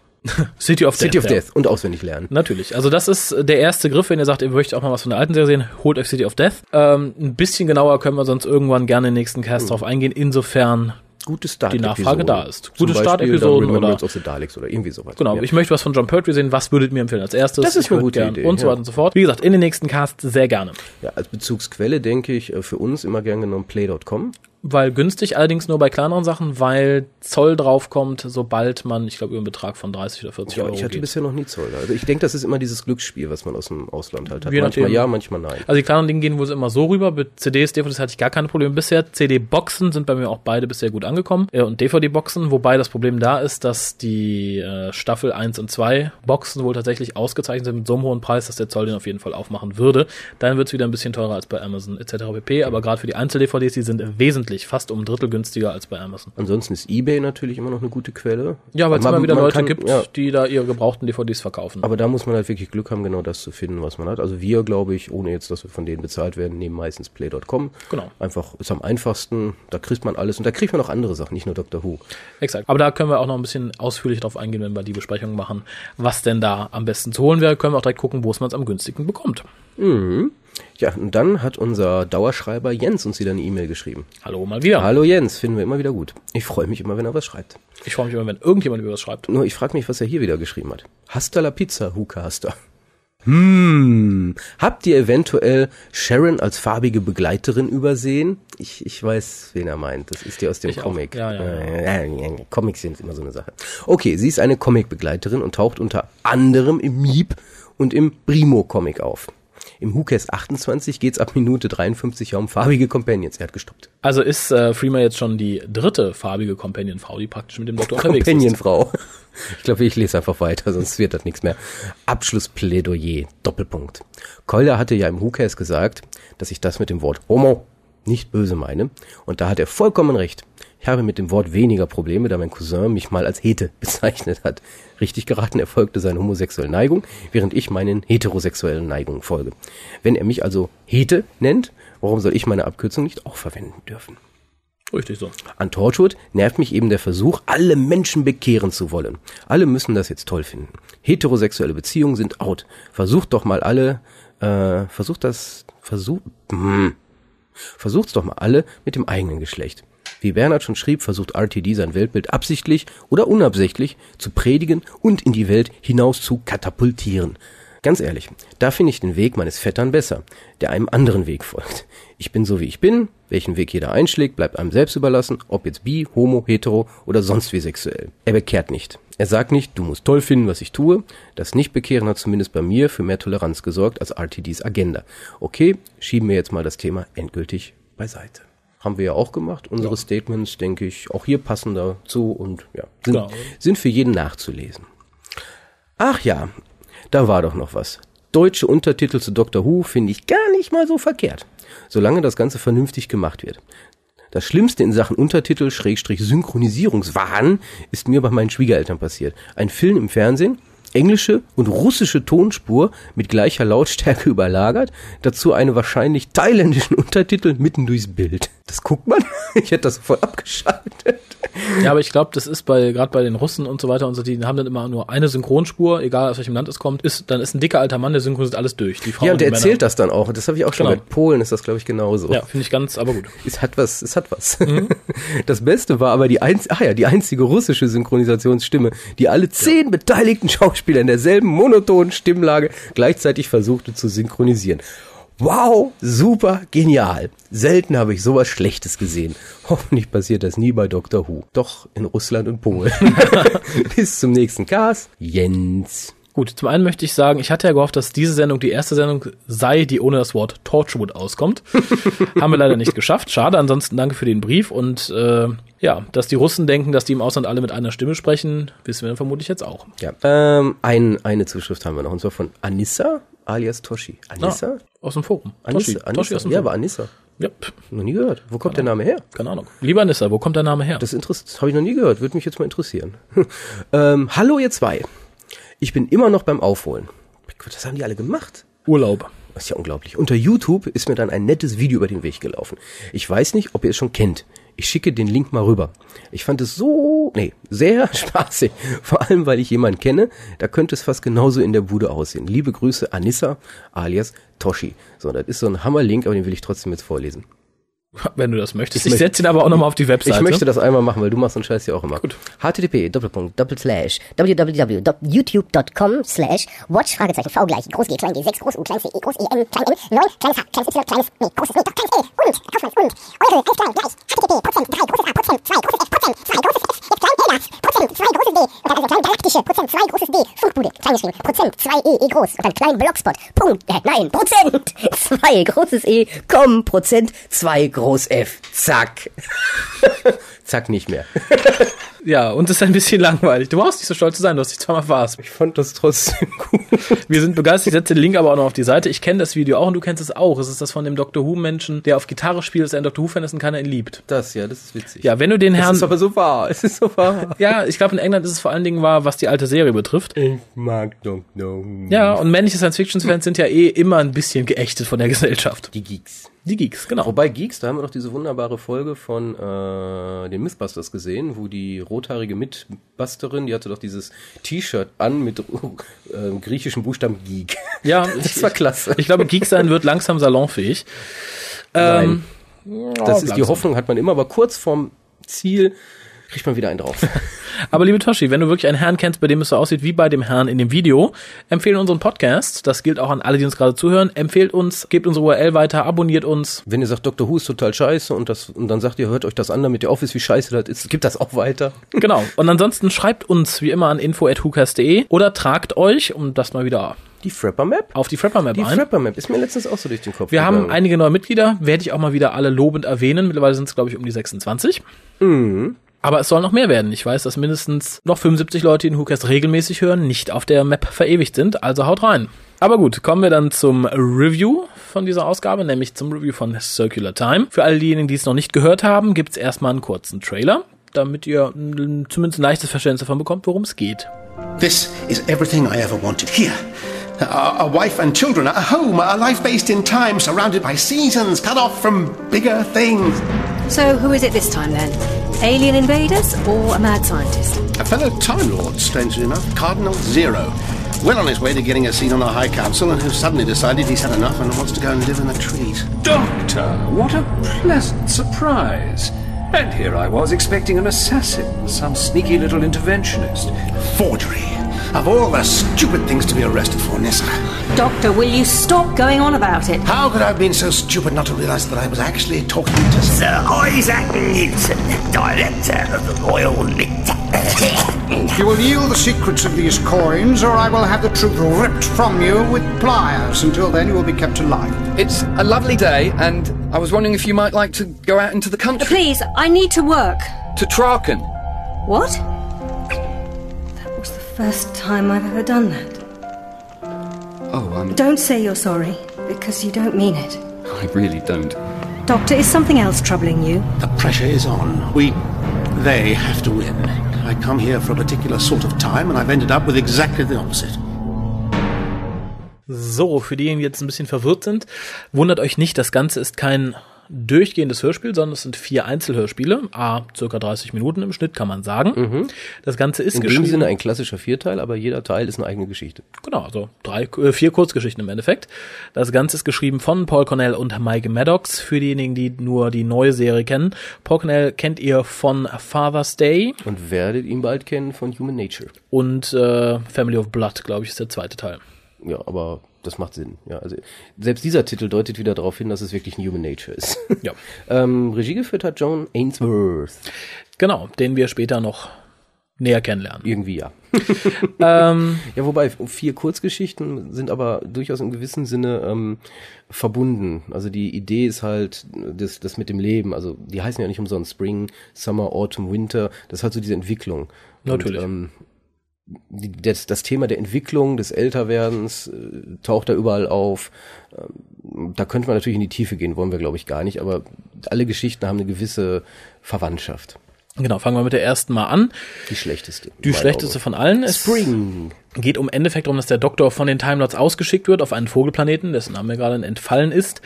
City of Death und auswendig lernen. Natürlich, also das ist der erste Griff, wenn ihr sagt, ihr möchtet auch mal was von der alten Serie sehen, holt euch City of Death. Ein bisschen genauer können wir sonst irgendwann gerne in den nächsten Cast drauf eingehen, insofern... gute Start-Episode. Die Nachfrage da ist. Gute Start-Episoden oder Daleks oder irgendwie sowas. Genau, ja. Ich möchte was von Jon Pertwee sehen, was würdet mir empfehlen als erstes? Das ist eine gute Idee. Und so weiter und so fort. Wie gesagt, in den nächsten Cast sehr gerne. Ja, als Bezugsquelle denke ich für uns immer gern genommen play.com. Weil günstig, allerdings nur bei kleineren Sachen, weil Zoll draufkommt, sobald man, ich glaube, über einen Betrag von 30 oder 40 Euro. Ich hatte bisher noch nie Zoll. Also ich denke, das ist immer dieses Glücksspiel, was man aus dem Ausland halt hat. Manchmal ja, manchmal nein. Also die kleineren Dinge gehen wohl immer so rüber. Mit CDs, DVDs hatte ich gar keine Probleme bisher. CD-Boxen sind bei mir auch beide bisher gut angekommen. Und DVD-Boxen, wobei das Problem da ist, dass die Staffel 1 und 2 Boxen wohl tatsächlich ausgezeichnet sind mit so einem hohen Preis, dass der Zoll den auf jeden Fall aufmachen würde. Dann wird es wieder ein bisschen teurer als bei Amazon etc. pp. Aber gerade für die Einzel-DVDs, die sind wesentlich fast um ein Drittel günstiger als bei Amazon. Ansonsten ist Ebay natürlich immer noch eine gute Quelle. Ja, weil es immer wieder Leute gibt, die da ihre gebrauchten DVDs verkaufen. Aber da muss man halt wirklich Glück haben, genau das zu finden, was man hat. Also wir, glaube ich, ohne jetzt, dass wir von denen bezahlt werden, nehmen meistens play.com. Genau. Einfach, ist am einfachsten, da kriegt man alles und da kriegt man auch andere Sachen, nicht nur Doctor Who. Exakt. Aber da können wir auch noch ein bisschen ausführlich drauf eingehen, wenn wir die Besprechung machen, was denn da am besten zu holen wäre. Können wir auch direkt gucken, wo es man es am günstigsten bekommt. Mhm. Ja, und dann hat unser Dauerschreiber Jens uns wieder eine E-Mail geschrieben. Hallo mal wieder. Hallo Jens, finden wir immer wieder gut. Ich freue mich immer, wenn er was schreibt. Ich freue mich immer, wenn irgendjemand über was schreibt. Nur ich frage mich, was er hier wieder geschrieben hat. Hasta la Pizza, Hukasta. Habt ihr eventuell Sharon als farbige Begleiterin übersehen? Ich weiß, wen er meint. Das ist die aus dem Comic. Ja. Comics sind immer so eine Sache. Okay, sie ist eine Comic-Begleiterin und taucht unter anderem im Miep und im Primo-Comic auf. Im WhoCast 28 geht's ab Minute 53 um farbige Companions. Er hat gestoppt. Also ist Freema jetzt schon die dritte farbige Companion-Frau, die praktisch mit dem Doktor unterwegs ist. Companion-Frau. Ich glaube, ich lese einfach weiter, sonst wird das nichts mehr. Abschlussplädoyer. Doppelpunkt. Kolja hatte ja im WhoCast gesagt, dass ich das mit dem Wort Homo nicht böse meine. Und da hat er vollkommen recht. Ich habe mit dem Wort weniger Probleme, da mein Cousin mich mal als Hete bezeichnet hat. Richtig geraten, er folgte seiner homosexuellen Neigung, während ich meinen heterosexuellen Neigungen folge. Wenn er mich also Hete nennt, warum soll ich meine Abkürzung nicht auch verwenden dürfen? Richtig so. An Torchwood nervt mich eben der Versuch, alle Menschen bekehren zu wollen. Alle müssen das jetzt toll finden. Heterosexuelle Beziehungen sind out. Versucht doch mal alle, versucht's doch mal alle mit dem eigenen Geschlecht. Wie Bernhard schon schrieb, versucht RTD sein Weltbild absichtlich oder unabsichtlich zu predigen und in die Welt hinaus zu katapultieren. Ganz ehrlich, da finde ich den Weg meines Vettern besser, der einem anderen Weg folgt. Ich bin so, wie ich bin. Welchen Weg jeder einschlägt, bleibt einem selbst überlassen, ob jetzt bi, homo, hetero oder sonst wie sexuell. Er bekehrt nicht. Er sagt nicht, du musst toll finden, was ich tue. Das Nicht-Bekehren hat zumindest bei mir für mehr Toleranz gesorgt als RTDs Agenda. Okay, schieben wir jetzt mal das Thema endgültig beiseite. Haben wir ja auch gemacht. Unsere Statements, denke ich, auch hier passen dazu und ja, sind für jeden nachzulesen. Ach ja, da war doch noch was. Deutsche Untertitel zu Doctor Who finde ich gar nicht mal so verkehrt, solange das Ganze vernünftig gemacht wird. Das Schlimmste in Sachen Untertitel-Synchronisierungswahn ist mir bei meinen Schwiegereltern passiert. Ein Film im Fernsehen, englische und russische Tonspur mit gleicher Lautstärke überlagert, dazu eine wahrscheinlich thailändischen Untertitel mitten durchs Bild. Das guckt man? Ich hätte das sofort abgeschaltet. Ja, aber ich glaube, das ist gerade bei den Russen und so weiter und so, die haben dann immer nur eine Synchronspur, egal aus welchem Land es kommt, dann ist ein dicker alter Mann, der synchronisiert alles durch. Die Frau und der erzählt Männer. Das dann auch. Das habe ich auch schon bei Polen, ist das, glaube ich, genauso. Ja, finde ich ganz, aber gut. Es hat was. Mhm. Das Beste war aber die einzige russische Synchronisationsstimme, die alle 10 beteiligten Schauspieler in derselben monotonen Stimmlage gleichzeitig versuchte zu synchronisieren. Wow, super, genial. Selten habe ich sowas Schlechtes gesehen. Hoffentlich passiert das nie bei Doctor Who. Doch in Russland und Polen. Bis zum nächsten Cast. Jens. Gut, zum einen möchte ich sagen, ich hatte ja gehofft, dass diese Sendung die erste Sendung sei, die ohne das Wort Torchwood auskommt. Haben wir leider nicht geschafft. Schade, ansonsten danke für den Brief und dass die Russen denken, dass die im Ausland alle mit einer Stimme sprechen, wissen wir dann vermutlich jetzt auch. Ja. Eine Zuschrift haben wir noch, und zwar von Anissa alias Toshi. Anissa? Ja, aus dem Forum. Toshi aus dem Forum. Ja, aber Anissa. Ja. Noch nie gehört. Wo kommt der Name her? Keine Ahnung. Lieber Anissa, wo kommt der Name her? Das habe ich noch nie gehört. Würde mich jetzt mal interessieren. Hallo ihr zwei. Ich bin immer noch beim Aufholen. Das haben die alle gemacht. Urlaub. Das ist ja unglaublich. Unter YouTube ist mir dann ein nettes Video über den Weg gelaufen. Ich weiß nicht, ob ihr es schon kennt. Ich schicke den Link mal rüber. Ich fand es sehr spaßig. Vor allem, weil ich jemanden kenne, da könnte es fast genauso in der Bude aussehen. Liebe Grüße, Anissa, alias Toshi. So, das ist so ein Hammerlink, aber den will ich trotzdem jetzt vorlesen. Wenn du das möchtest. Ich setze ihn aber auch nochmal auf die Webseite. Ich möchte das einmal machen, weil du machst den Scheiß ja auch immer. Gut. http://whatschragezeichenv=groß, E, klein, E, 6 groß, U, klein, E, groß, E, M, klein, O, 2 großes D, 3 großes D, 4 großes E, 5 Bude, kleines Minus, 4 großes D, 5 Bude, 2 großes E, Groß, und ein klein Blockspot, Punkt, nein, Prozent, 2 groß F, zack. Zack, nicht mehr. Ja, und das ist ein bisschen langweilig. Du brauchst nicht so stolz zu sein, du hast dich zweimal verarscht. Ich fand das trotzdem gut. Wir sind begeistert, ich setze den Link aber auch noch auf die Seite. Ich kenne das Video auch und du kennst es auch. Es ist das von dem Doctor Who-Menschen, der auf Gitarre spielt, ist ein Doctor Who-Fan ist und keiner ihn liebt. Das ist witzig. Ja, wenn du den Herrn... Es ist so wahr. Ja, ich glaube, in England ist es vor allen Dingen wahr, was die alte Serie betrifft. Ich mag Doctor Who. Ja, und männliche Science-Fiction-Fans sind ja eh immer ein bisschen geächtet von der Gesellschaft. Die Geeks, genau. Wobei Geeks, da haben wir noch diese wunderbare Folge von den Mythbusters gesehen, wo die rothaarige Mitbusterin, die hatte doch dieses T-Shirt an mit griechischen Buchstaben Geek. Ja, das war klasse. Ich glaube, Geek sein wird langsam salonfähig. Nein. Das ist langsam. Die Hoffnung hat man immer, aber kurz vorm Ziel kriegt man wieder einen drauf. Aber liebe Toshi, wenn du wirklich einen Herrn kennst, bei dem es so aussieht wie bei dem Herrn in dem Video, empfehle unseren Podcast. Das gilt auch an alle, die uns gerade zuhören. Empfehlt uns, gebt unsere URL weiter, abonniert uns. Wenn ihr sagt, Doctor Who ist total scheiße und dann sagt ihr, hört euch das an, damit ihr auch wisst, wie scheiße das ist, gebt das auch weiter. Genau. Und ansonsten schreibt uns wie immer an info@whocast.de oder tragt euch, um das mal wieder die Frapper-Map? Auf die Frapper-Map ein. Die Frapper-Map ist mir letztens auch so durch den Kopf gegangen. Wir haben einige neue Mitglieder, werde ich auch mal wieder alle lobend erwähnen. Mittlerweile sind es, glaube ich, um die 26. Mhm. Aber es soll noch mehr werden. Ich weiß, dass mindestens noch 75 Leute, die den WhoCast regelmäßig hören, nicht auf der Map verewigt sind. Also haut rein. Aber gut, kommen wir dann zum Review von dieser Ausgabe, nämlich zum Review von Circular Time. Für alle diejenigen, die es noch nicht gehört haben, gibt's erstmal einen kurzen Trailer, damit ihr zumindest ein leichtes Verständnis davon bekommt, worum es geht. This is everything I ever wanted. Here. A wife and children, a home, a life based in time, surrounded by seasons, cut off from bigger things. So who is it this time then? Alien invaders or a mad scientist? A fellow Time Lord, strangely enough, Cardinal Zero. Well on his way to getting a seat on the High Council and who suddenly decided he's had enough and wants to go and live in the trees. Doctor, what a pleasant surprise. And here I was expecting an assassin, some sneaky little interventionist. Forgery. Of all the stupid things to be arrested for, Nissa. Doctor, will you stop going on about it? How could I have been so stupid not to realise that I was actually talking to Sir Isaac Newton, Director of the Royal Mint. You will yield the secrets of these coins, or I will have the truth ripped from you with pliers. Until then, you will be kept alive. It's a lovely day, and I was wondering if you might like to go out into the country. Please, I need to work. To Traken. What? First time I've ever done that. Oh, Don't say you're sorry, because you don't mean it. I really don't. Doctor, is something else troubling you? The pressure is on. They have to win. I come here for a particular sort of time and I've ended up with exactly the opposite. So, für diejenigen, die jetzt ein bisschen verwirrt sind, wundert euch nicht, das Ganze ist kein durchgehendes Hörspiel, sondern es sind 4 Einzelhörspiele, circa 30 Minuten im Schnitt, kann man sagen. Mhm. Das Ganze ist geschrieben. In dem Sinne ein klassischer 4-Teil, aber jeder Teil ist eine eigene Geschichte. Genau, also 4 Kurzgeschichten im Endeffekt. Das Ganze ist geschrieben von Paul Cornell und Mike Maddox, für diejenigen, die nur die neue Serie kennen. Paul Cornell kennt ihr von Father's Day. Und werdet ihn bald kennen von Human Nature. Und Family of Blood, glaube ich, ist der zweite Teil. Ja, aber das macht Sinn. Ja, also selbst dieser Titel deutet wieder darauf hin, dass es wirklich ein Human Nature ist. Ja. Regie geführt hat John Ainsworth. Genau, den wir später noch näher kennenlernen. Irgendwie ja. Ja, wobei 4 Kurzgeschichten sind aber durchaus im gewissen Sinne verbunden. Also die Idee ist halt das mit dem Leben. Also die heißen ja nicht umsonst Spring, Summer, Autumn, Winter. Das ist halt so diese Entwicklung. Natürlich. Und, das Thema der Entwicklung, des Älterwerdens taucht da überall auf. Da könnte man natürlich in die Tiefe gehen, wollen wir glaube ich gar nicht, aber alle Geschichten haben eine gewisse Verwandtschaft. Genau, fangen wir mit der ersten mal an. Die schlechteste. Die schlechteste von allen ist Spring. Geht im Endeffekt darum, dass der Doktor von den Time Lords ausgeschickt wird auf einen Vogelplaneten, dessen Name mir gerade entfallen ist,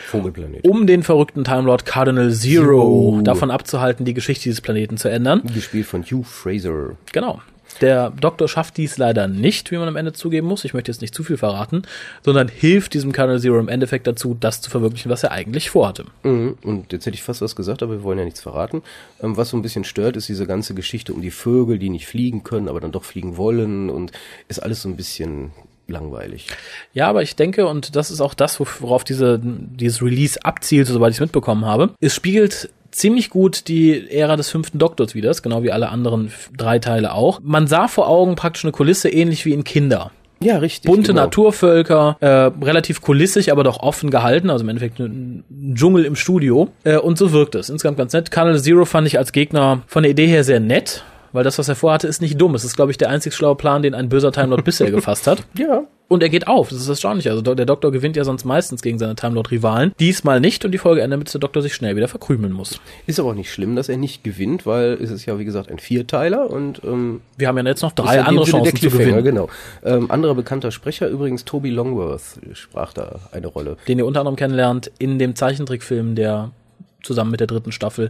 um den verrückten Time Lord Cardinal Zero davon abzuhalten, die Geschichte dieses Planeten zu ändern. Gespielt von Hugh Fraser. Genau. Der Doktor schafft dies leider nicht, wie man am Ende zugeben muss. Ich möchte jetzt nicht zu viel verraten, sondern hilft diesem Colonel Zero im Endeffekt dazu, das zu verwirklichen, was er eigentlich vorhatte. Mhm. Und jetzt hätte ich fast was gesagt, aber wir wollen ja nichts verraten. Was so ein bisschen stört, ist diese ganze Geschichte um die Vögel, die nicht fliegen können, aber dann doch fliegen wollen, und ist alles so ein bisschen langweilig. Ja, aber ich denke, und das ist auch das, worauf dieses Release abzielt, soweit ich es mitbekommen habe, es spiegelt ziemlich gut die Ära des 5. Doktors wieder, genau wie alle anderen 3 Teile auch. Man sah vor Augen praktisch eine Kulisse, ähnlich wie in Kinder. Ja, richtig. Bunte Naturvölker, relativ kulissig, aber doch offen gehalten, also im Endeffekt ein Dschungel im Studio. Und so wirkt es. Insgesamt ganz nett. Colonel Zero fand ich als Gegner von der Idee her sehr nett, weil das, was er vorhatte, ist nicht dumm. Es ist, glaube ich, der einzig schlaue Plan, den ein böser Time Lord bisher gefasst hat. Ja. Und er geht auf, das ist erstaunlich. Also der Doktor gewinnt ja sonst meistens gegen seine Time Lord-Rivalen. Diesmal nicht, und die Folge endet, damit der Doktor sich schnell wieder verkrümeln muss. Ist aber auch nicht schlimm, dass er nicht gewinnt, weil es ist ja, wie gesagt, ein Vierteiler, und wir haben ja jetzt noch 3 andere Chancen zu gewinnen. Genau. Anderer bekannter Sprecher übrigens, Toby Longworth, sprach da eine Rolle. Den ihr unter anderem kennenlernt in dem Zeichentrickfilm, der zusammen mit der 3. Staffel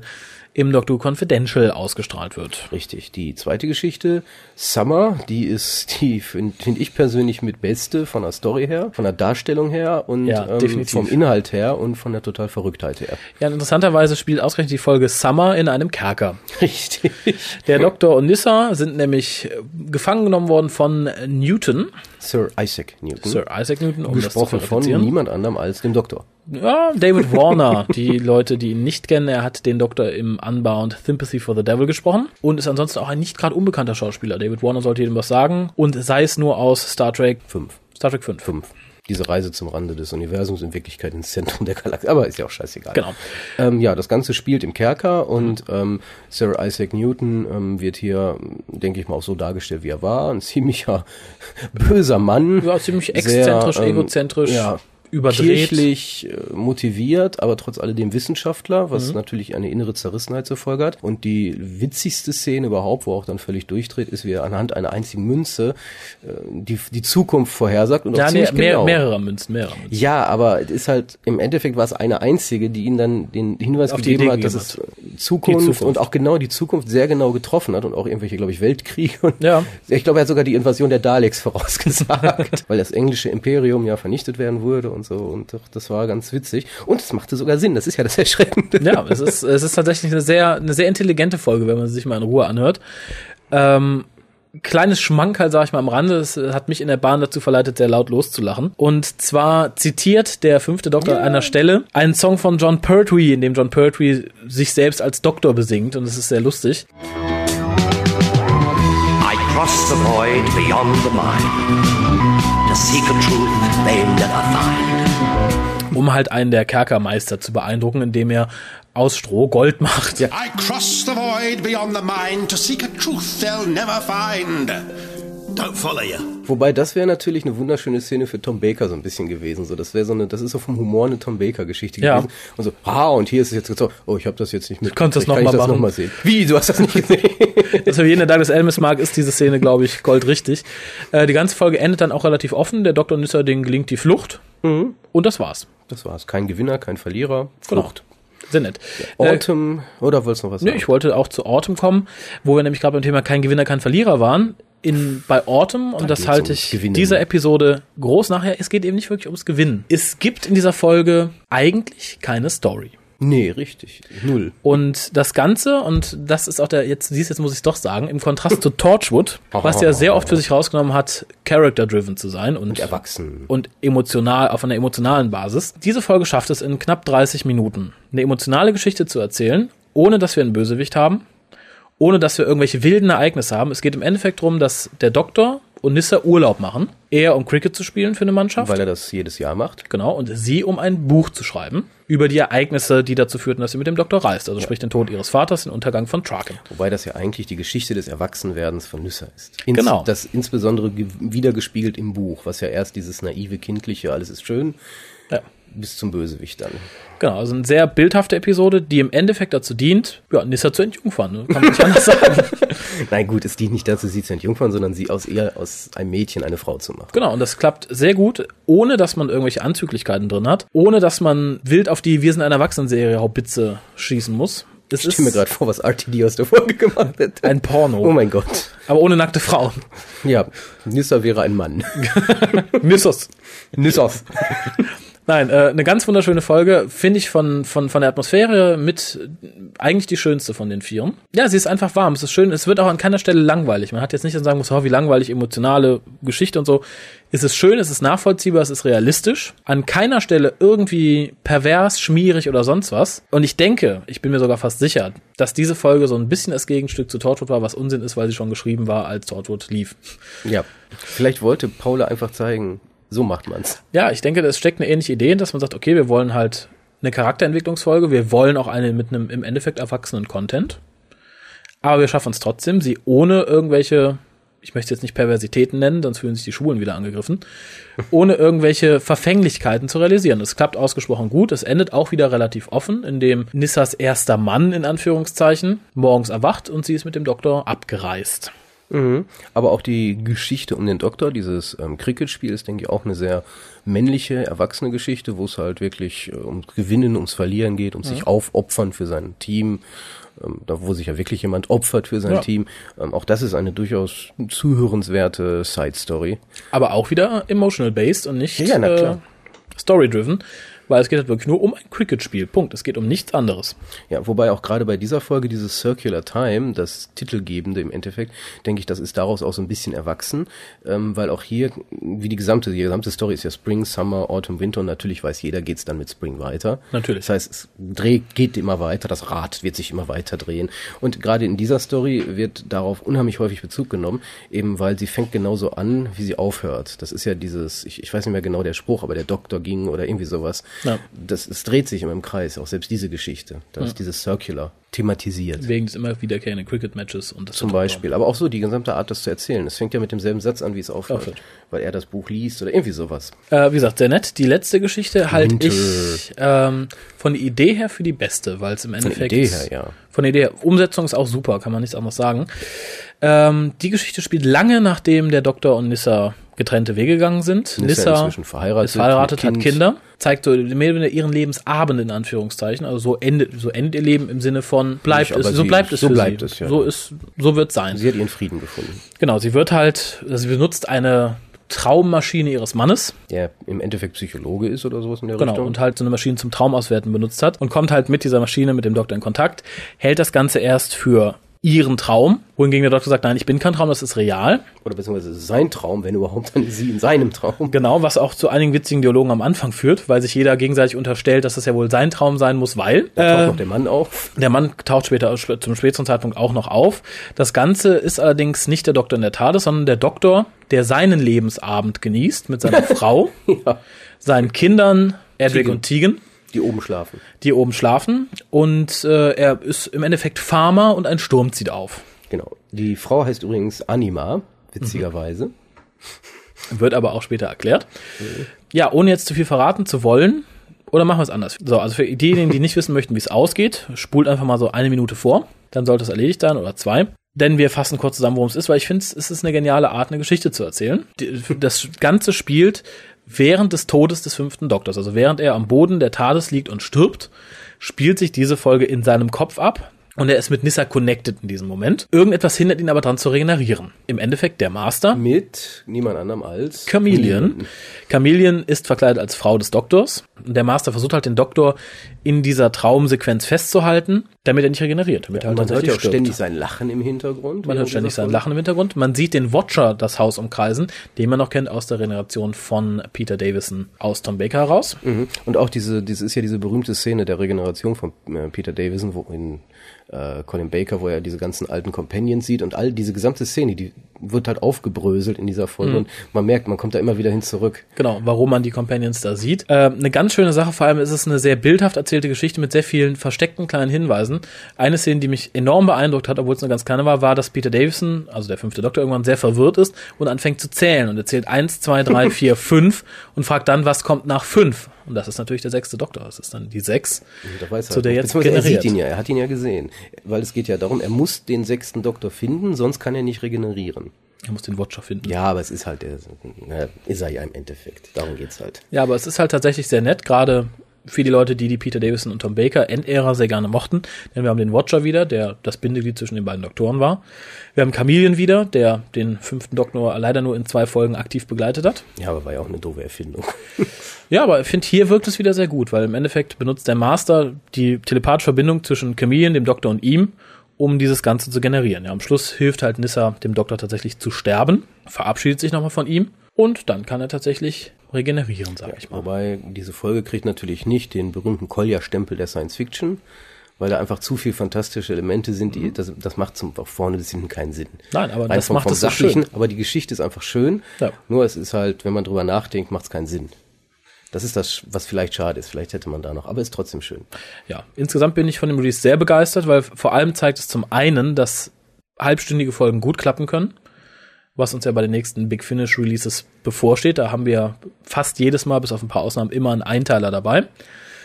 im Doctor Who Confidential ausgestrahlt wird. Richtig. Die zweite Geschichte, Summer, die ist, die finde ich persönlich mit beste von der Story her, von der Darstellung her und ja, vom Inhalt her und von der total Verrücktheit her. Ja, interessanterweise spielt ausgerechnet die Folge Summer in einem Kerker. Richtig. Der Doktor und Nyssa sind nämlich gefangen genommen worden von Newton. Sir Isaac Newton. Sir Isaac Newton, gesprochen von niemand anderem als dem Doktor. Ja, David Warner, die Leute, die ihn nicht kennen, er hat den Doktor im Unbound Sympathy for the Devil gesprochen und ist ansonsten auch ein nicht gerade unbekannter Schauspieler. David Warner sollte jedem was sagen, und sei es nur aus Star Trek 5. Star Trek 5. 5. Diese Reise zum Rande des Universums, in Wirklichkeit ins Zentrum der Galaxie. Aber ist ja auch scheißegal. Genau. Ja, das Ganze spielt im Kerker, und Sir Isaac Newton wird hier, denke ich mal, auch so dargestellt, wie er war. Ein ziemlicher böser Mann. Ja, ziemlich exzentrisch, sehr, egozentrisch. Ja. Überdreht. Kirchlich motiviert, aber trotz alledem Wissenschaftler, was natürlich eine innere Zerrissenheit zur Folge hat. Und die witzigste Szene überhaupt, wo er auch dann völlig durchdreht, ist, wie er anhand einer einzigen Münze die Zukunft vorhersagt. Und ja, auch ziemlich genau. Mehrere Münzen. Ja, aber es ist halt, im Endeffekt war es eine einzige, die ihn dann den Hinweis gegeben hat, dass es Zukunft und auch genau die Zukunft sehr genau getroffen hat und auch irgendwelche, glaube ich, Weltkriege. Und ja. Ich glaube, er hat sogar die Invasion der Daleks vorausgesagt, weil das englische Imperium ja vernichtet werden würde und so, und das war ganz witzig. Und es machte sogar Sinn, das ist ja das Erschreckende. Ja, es ist tatsächlich eine sehr intelligente Folge, wenn man sie sich mal in Ruhe anhört. Kleines Schmankerl, sag ich mal, am Rande, es hat mich in der Bahn dazu verleitet, sehr laut loszulachen. Und zwar zitiert der 5. Doktor an einer Stelle einen Song von Jon Pertwee, in dem Jon Pertwee sich selbst als Doktor besingt, und es ist sehr lustig. I cross the void beyond the mind. The secret truth they never find. Um halt einen der Kerkermeister zu beeindrucken, indem er aus Stroh Gold macht. Ja. I cross the void beyond the mind to seek a truth they'll never find. Don't follow you. Wobei, das wäre natürlich eine wunderschöne Szene für Tom Baker so ein bisschen gewesen. So, das ist so vom Humor eine Tom Baker-Geschichte gewesen. Und so, und hier ist es jetzt so, oh, ich habe das jetzt nicht mitbekommen. Du kannst das nochmal machen. Noch mal sehen. Wie, du hast das nicht gesehen? Das für jeden, der Douglas Elmis mag, ist diese Szene, glaube ich, goldrichtig. Die ganze Folge endet dann auch relativ offen. Der Doktor und Nyssa, denen gelingt die Flucht. Mhm. Und das war's. Kein Gewinner, kein Verlierer. Flucht. Genau. Sehr nett. Autumn, oder wolltest du noch was sagen? Ich wollte auch zu Autumn kommen, wo wir nämlich gerade beim Thema kein Gewinner, kein Verlierer waren. Bei Autumn, und das halte ich dieser Episode groß nachher, es geht eben nicht wirklich ums Gewinnen. Es gibt in dieser Folge eigentlich keine Story. Nee, richtig. Null. Und das Ganze, und das ist auch jetzt muss ich es doch sagen, im Kontrast zu Torchwood, was ja sehr oft für sich rausgenommen hat, character-driven zu sein und erwachsen und emotional, auf einer emotionalen Basis. Diese Folge schafft es in knapp 30 Minuten, eine emotionale Geschichte zu erzählen, ohne dass wir einen Bösewicht haben. Ohne dass wir irgendwelche wilden Ereignisse haben. Es geht im Endeffekt darum, dass der Doktor und Nyssa Urlaub machen. Er, um Cricket zu spielen für eine Mannschaft. Weil er das jedes Jahr macht. Genau, und sie, um ein Buch zu schreiben über die Ereignisse, die dazu führten, dass sie mit dem Doktor reist. Also sprich den Tod ihres Vaters, den Untergang von Traken. Wobei das ja eigentlich die Geschichte des Erwachsenwerdens von Nyssa ist. Genau. Das insbesondere wiedergespiegelt im Buch, was ja erst dieses naive, kindliche, alles ist schön, bis zum Bösewicht dann. Genau, also eine sehr bildhafte Episode, die im Endeffekt dazu dient, Nyssa zu entjungfern, ne? Kann man nicht anders sagen. Nein, gut, es dient nicht dazu, sie zu entjungfern, sondern sie aus einem Mädchen eine Frau zu machen. Genau, und das klappt sehr gut, ohne dass man irgendwelche Anzüglichkeiten drin hat, ohne dass man wild auf die Wir sind ein Erwachsenen-Serie-Haubitze schießen muss. Ich stelle mir gerade vor, was RTD aus der Folge gemacht hätte. Ein Porno. Oh mein Gott. Aber ohne nackte Frau. Ja, Nissa wäre ein Mann. Nissos. Nein, eine ganz wunderschöne Folge, finde ich von der Atmosphäre mit eigentlich die schönste von den vieren. Ja, sie ist einfach warm, es ist schön, es wird auch an keiner Stelle langweilig. Man hat jetzt nicht, dass man sagen muss, oh, wie langweilig, emotionale Geschichte und so. Es ist schön, es ist nachvollziehbar, es ist realistisch. An keiner Stelle irgendwie pervers, schmierig oder sonst was. Und ich denke, ich bin mir sogar fast sicher, dass diese Folge so ein bisschen das Gegenstück zu Torchwood war, was Unsinn ist, weil sie schon geschrieben war, als Torchwood lief. Ja, vielleicht wollte Paula einfach zeigen, so macht man's. Ja, ich denke, das steckt eine ähnliche Idee, dass man sagt, okay, wir wollen halt eine Charakterentwicklungsfolge, wir wollen auch eine mit einem im Endeffekt erwachsenen Content, aber wir schaffen es trotzdem, sie ohne irgendwelche, ich möchte jetzt nicht Perversitäten nennen, sonst fühlen sich die Schulen wieder angegriffen, ohne irgendwelche Verfänglichkeiten zu realisieren. Es klappt ausgesprochen gut, es endet auch wieder relativ offen, indem Nissas erster Mann, in Anführungszeichen, morgens erwacht und sie ist mit dem Doktor abgereist. Mhm. Aber auch die Geschichte um den Doktor, dieses Cricket-Spiel ist, denke ich, auch eine sehr männliche, erwachsene Geschichte, wo es halt wirklich ums Gewinnen, ums Verlieren geht, ums sich aufopfern für sein Team, wo sich ja wirklich jemand opfert für sein Team. Auch das ist eine durchaus zuhörenswerte Side-Story. Aber auch wieder emotional-based und nicht story-driven. Weil es geht halt wirklich nur um ein Cricket-Spiel. Punkt. Es geht um nichts anderes. Ja, wobei auch gerade bei dieser Folge dieses Circular Time, das Titelgebende im Endeffekt, denke ich, das ist daraus auch so ein bisschen erwachsen, weil auch hier, wie die gesamte Story ist ja Spring, Summer, Autumn, Winter und natürlich weiß jeder, geht's dann mit Spring weiter. Natürlich. Das heißt, es geht immer weiter, das Rad wird sich immer weiter drehen und gerade in dieser Story wird darauf unheimlich häufig Bezug genommen, eben weil sie fängt genauso an, wie sie aufhört. Das ist ja dieses, ich weiß nicht mehr genau der Spruch, aber der Doktor ging oder irgendwie sowas. Ja. Es dreht sich immer im Kreis, auch selbst diese Geschichte. Da ist dieses Circular thematisiert. Wegen des immer wiederkehrenden Cricket-Matches und das zum Beispiel. Aber auch so die gesamte Art, das zu erzählen. Es fängt ja mit demselben Satz an, wie es aufhört. Weil er das Buch liest oder irgendwie sowas. Wie gesagt, sehr nett. Die letzte Geschichte halte ich von der Idee her für die beste, weil es im Endeffekt... Umsetzung ist auch super, kann man nichts anderes sagen. Die Geschichte spielt lange, nachdem der Doktor und Nissa getrennte Wege gegangen sind. Nissa ist verheiratet, hat Kinder, zeigt so mehr oder weniger ihren Lebensabend in Anführungszeichen. Also so endet ihr Leben im Sinne von bleibt es für sie. So wird es sein. Sie hat ihren Frieden gefunden. Genau, sie benutzt eine Traummaschine ihres Mannes. Der im Endeffekt Psychologe ist oder sowas in der Richtung. Genau, und halt so eine Maschine zum Traumauswerten benutzt hat und kommt halt mit dieser Maschine, mit dem Doktor in Kontakt, hält das Ganze erst für ihren Traum, wohingegen der Doktor sagt, nein, ich bin kein Traum, das ist real. Oder beziehungsweise sein Traum, wenn überhaupt, dann sie in seinem Traum. Genau, was auch zu einigen witzigen Dialogen am Anfang führt, weil sich jeder gegenseitig unterstellt, dass das ja wohl sein Traum sein muss, weil... Da taucht noch der Mann auf. Der Mann taucht später, zum späteren Zeitpunkt auch noch auf. Das Ganze ist allerdings nicht der Doktor in der TARDIS, sondern der Doktor, der seinen Lebensabend genießt mit seiner Frau, seinen Kindern, Edwig und Tegan. Die oben schlafen und er ist im Endeffekt Farmer und ein Sturm zieht auf. Genau. Die Frau heißt übrigens Anima, witzigerweise. Wird aber auch später erklärt. Ja, ohne jetzt zu viel verraten zu wollen, oder machen wir es anders? So, also für diejenigen, die nicht wissen möchten, wie es ausgeht, spult einfach mal so eine Minute vor, dann sollte es erledigt sein oder zwei. Denn wir fassen kurz zusammen, worum es ist, weil ich finde, es ist eine geniale Art, eine Geschichte zu erzählen. Das Ganze spielt während des Todes des 5. Doktors, also während er am Boden der TARDIS liegt und stirbt, spielt sich diese Folge in seinem Kopf ab und er ist mit Nissa connected in diesem Moment. Irgendetwas hindert ihn aber dran zu regenerieren. Im Endeffekt der Master. Mit niemand anderem als Chameleon. Chameleon ist verkleidet als Frau des Doktors und der Master versucht halt den Doktor in dieser Traumsequenz festzuhalten, damit er nicht regeneriert. Damit man hört ja auch ständig sein Lachen im Hintergrund. Man sieht den Watcher das Haus umkreisen, den man noch kennt aus der Regeneration von Peter Davison aus Tom Baker heraus. Mhm. Und auch diese ist ja diese berühmte Szene der Regeneration von Peter Davison, wo in Colin Baker, wo er diese ganzen alten Companions sieht und all diese gesamte Szene, die wird halt aufgebröselt in dieser Folge und man merkt, man kommt da immer wieder hin zurück. Genau, warum man die Companions da sieht. Eine ganz schöne Sache, vor allem ist es eine sehr bildhaft erzählte Geschichte mit sehr vielen versteckten kleinen Hinweisen. Eine Szene, die mich enorm beeindruckt hat, obwohl es eine ganz kleine war, dass Peter Davison, also der 5. Doktor, irgendwann sehr verwirrt ist und anfängt zu zählen und er zählt 1, 2, 3, 4, 5 und fragt dann, was kommt nach 5? Und das ist natürlich der 6. Doktor, das ist dann die 6, zu der jetzt generiert. Er hat ihn ja gesehen, weil es geht ja darum, er muss den 6. Doktor finden, sonst kann er nicht regenerieren. Er muss den Watcher finden. Ja, aber es ist halt, ist er ja im Endeffekt, darum geht's halt. Ja, aber es ist halt tatsächlich sehr nett, gerade viele Leute, die Peter Davison und Tom Baker Endära sehr gerne mochten, denn wir haben den Watcher wieder, der das Bindeglied zwischen den beiden Doktoren war. Wir haben Chameleon wieder, der den 5. Doktor leider nur in 2 Folgen aktiv begleitet hat. Ja, aber war ja auch eine doofe Erfindung. Ja, aber ich finde, hier wirkt es wieder sehr gut, weil im Endeffekt benutzt der Master die telepathische Verbindung zwischen Chameleon, dem Doktor und ihm, um dieses Ganze zu generieren. Ja, am Schluss hilft halt Nissa dem Doktor tatsächlich zu sterben, verabschiedet sich nochmal von ihm und dann kann er tatsächlich regenerieren, sag ich mal. Wobei, diese Folge kriegt natürlich nicht den berühmten Kolja-Stempel der Science-Fiction, weil da einfach zu viel fantastische Elemente sind, die das macht auch vorne bis hinten keinen Sinn. Nein, aber das macht es so schön. Aber die Geschichte ist einfach schön, ja. Nur es ist halt, wenn man drüber nachdenkt, macht es keinen Sinn. Das ist das, was vielleicht schade ist. Vielleicht hätte man da noch, aber ist trotzdem schön. Ja, insgesamt bin ich von dem Release sehr begeistert, weil vor allem zeigt es zum einen, dass halbstündige Folgen gut klappen können, was uns ja bei den nächsten Big Finish Releases bevorsteht. Da haben wir fast jedes Mal, bis auf ein paar Ausnahmen, immer einen Einteiler dabei.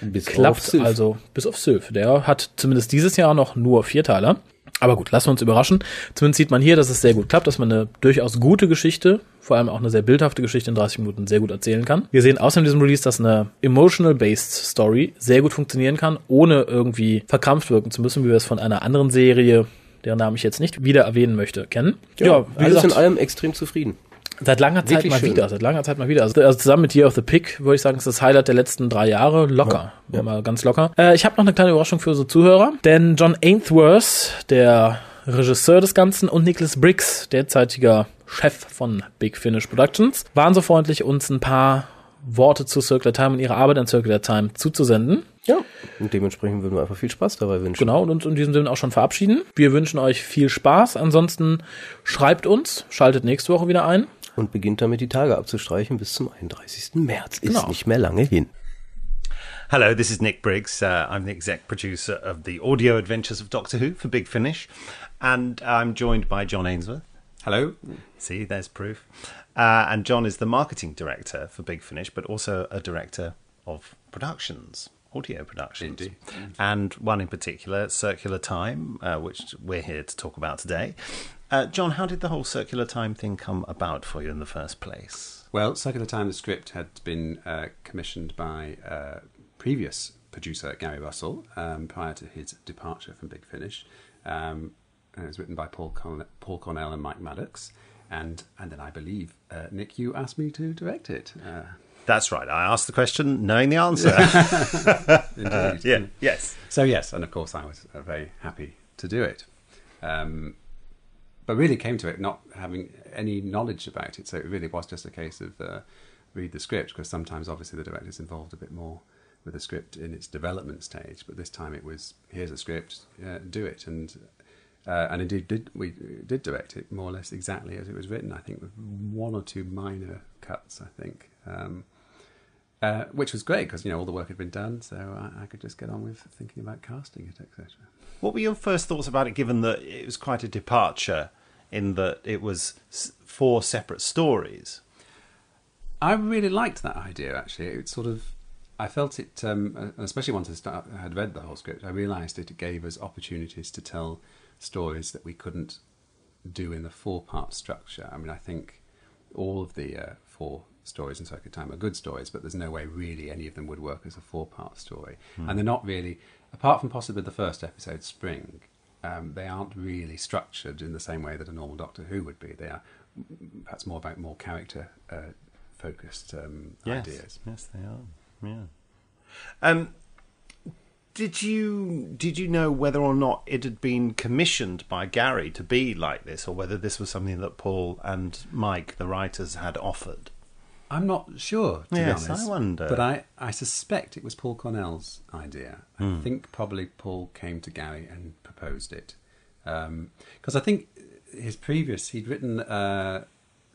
Bis auf Sylph. Der hat zumindest dieses Jahr noch nur 4 Teiler. Aber gut, lassen wir uns überraschen. Zumindest sieht man hier, dass es sehr gut klappt, dass man eine durchaus gute Geschichte, vor allem auch eine sehr bildhafte Geschichte in 30 Minuten sehr gut erzählen kann. Wir sehen außerdem in diesem Release, dass eine emotional-based Story sehr gut funktionieren kann, ohne irgendwie verkrampft wirken zu müssen, wie wir es von einer anderen Serie, deren Namen ich jetzt nicht wieder erwähnen möchte, kennen. Ja, wie gesagt, in allem extrem zufrieden. Seit langer Zeit mal wieder. Also zusammen mit Year of the Pig, würde ich sagen, ist das Highlight der letzten 3 Jahre. Mal ganz locker. Ich habe noch eine kleine Überraschung für so Zuhörer. Denn John Ainsworth, der Regisseur des Ganzen, und Nicholas Briggs, derzeitiger Chef von Big Finish Productions, waren so freundlich, uns ein paar Worte zu Circular Time und ihre Arbeit an Circular Time zuzusenden. Ja, und dementsprechend würden wir einfach viel Spaß dabei wünschen. Genau, und uns in diesem Sinne auch schon verabschieden. Wir wünschen euch viel Spaß. Ansonsten schreibt uns, schaltet nächste Woche wieder ein. Und beginnt damit, die Tage abzustreichen bis zum 31. März. Ist nicht mehr lange hin. Hello, this is Nick Briggs. I'm the exec producer of the audio adventures of Doctor Who for Big Finish. And I'm joined by John Ainsworth. Hello. See, there's proof. And John is the marketing director for Big Finish, but also a director of productions. Audio productions. Indeed. And one in particular, Circular Time, which we're here to talk about today. John, how did the whole Circular Time thing come about for you in the first place? Well, Circular Time, the script, had been commissioned by previous producer Gary Russell prior to his departure from Big Finish. And it was written by Paul Cornell and Mike Maddox. And then I believe, Nick, you asked me to direct it. That's right. I asked the question knowing the answer. Indeed. Yes. So, yes, and of course I was very happy to do it. But really came to it not having any knowledge about it. So it really was just a case of read the script, because sometimes obviously the director's involved a bit more with the script in its development stage. But this time it was, here's a script, do it. And indeed we did direct it more or less exactly as it was written, I think, with 1 or 2 minor cuts, I think. Which was great because, you know, all the work had been done, so I could just get on with thinking about casting it, etc. What were your first thoughts about it, given that it was quite a departure in that it was 4 separate stories? I really liked that idea, actually. It sort of, I felt it, especially once I had read the whole script, I realised it gave us opportunities to tell stories that we couldn't do in the 4-part structure. I mean, I think all of the 4 stories in Circular Time are good stories, but there's no way really any of them would work as a 4-part story. And they're not really, apart from possibly the first episode, Spring, they aren't really structured in the same way that a normal Doctor Who would be. They are perhaps more about more character-focused ideas. Yes, they are, yeah. Did you know whether or not it had been commissioned by Gary to be like this, or whether this was something that Paul and Mike, the writers, had offered? I'm not sure, to be honest. I wonder. But I suspect it was Paul Cornell's idea. I think probably Paul came to Gary and proposed it. Because I think his previous, he'd written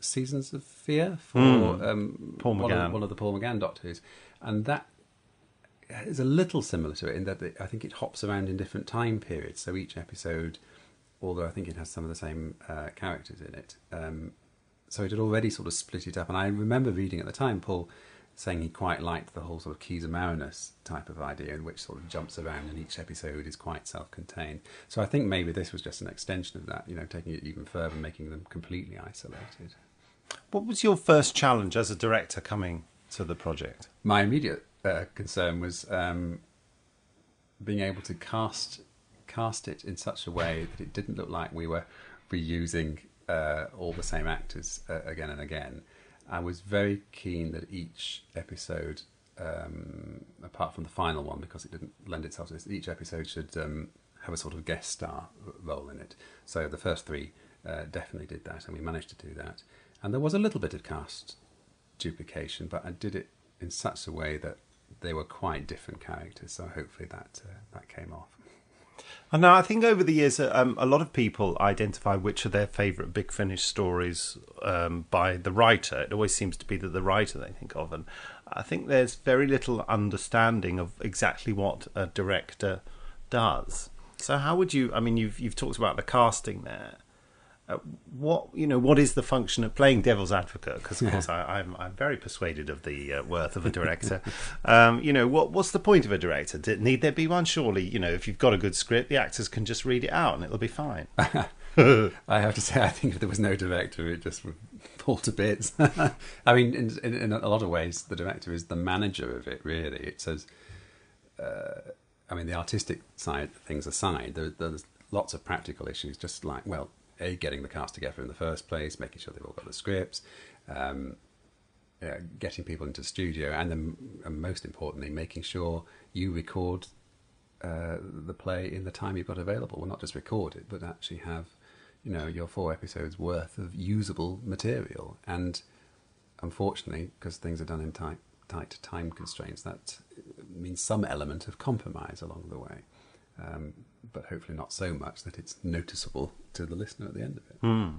Seasons of Fear for Paul McGann. One of the Paul McGann Doctors. And that is a little similar to it in that I think it hops around in different time periods. So each episode, although I think it has some of the same characters in it, so it had already sort of split it up. And I remember reading at the time, Paul saying he quite liked the whole sort of Keys of Marinus type of idea, in which sort of jumps around and each episode is quite self-contained. So I think maybe this was just an extension of that, you know, taking it even further, making them completely isolated. What was your first challenge as a director coming to the project? My immediate concern was being able to cast it in such a way that it didn't look like we were reusing all the same actors again and again. I was very keen that each episode, apart from the final one, because it didn't lend itself to this, each episode should have a sort of guest star role in it. So the first three definitely did that, and we managed to do that. And there was a little bit of cast duplication, but I did it in such a way that they were quite different characters, so hopefully that came off. And now I think over the years, a lot of people identify which are their favourite Big Finish stories by the writer. It always seems to be that the writer they think of, and I think there's very little understanding of exactly what a director does. So how would you? I mean, you've talked about the casting there. What is the function of playing devil's advocate? Because of course I'm very persuaded of the worth of a director. What's the point of a director? Need there be one? Surely, if you've got a good script, the actors can just read it out and it'll be fine. I have to say, I think if there was no director, it just would fall to bits. I mean, in a lot of ways, the director is the manager of it. Really, it says. I mean, the artistic side things aside, there's lots of practical issues. Just like getting the cast together in the first place, making sure they've all got the scripts, getting people into the studio, and then, and most importantly, making sure you record the play in the time you've got available. Well, not just record it, but actually have, your 4 episodes worth of usable material. And unfortunately, because things are done in tight time constraints, that means some element of compromise along the way. But hopefully not so much that it's noticeable to the listener at the end of it. Mm.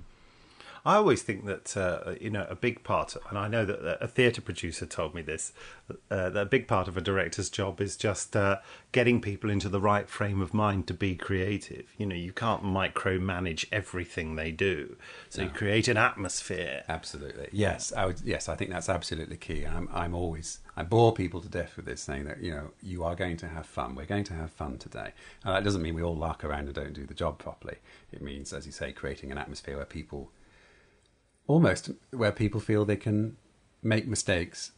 I always think that, a big part, and I know that a theatre producer told me this, that a big part of a director's job is just getting people into the right frame of mind to be creative. You can't micromanage everything they do. So you create an atmosphere. Absolutely. Yes, I think that's absolutely key. I bore people to death with this, saying that, you are going to have fun. We're going to have fun today. And that doesn't mean we all lark around and don't do the job properly. It means, as you say, creating an atmosphere where people... Almost where people feel they can make mistakes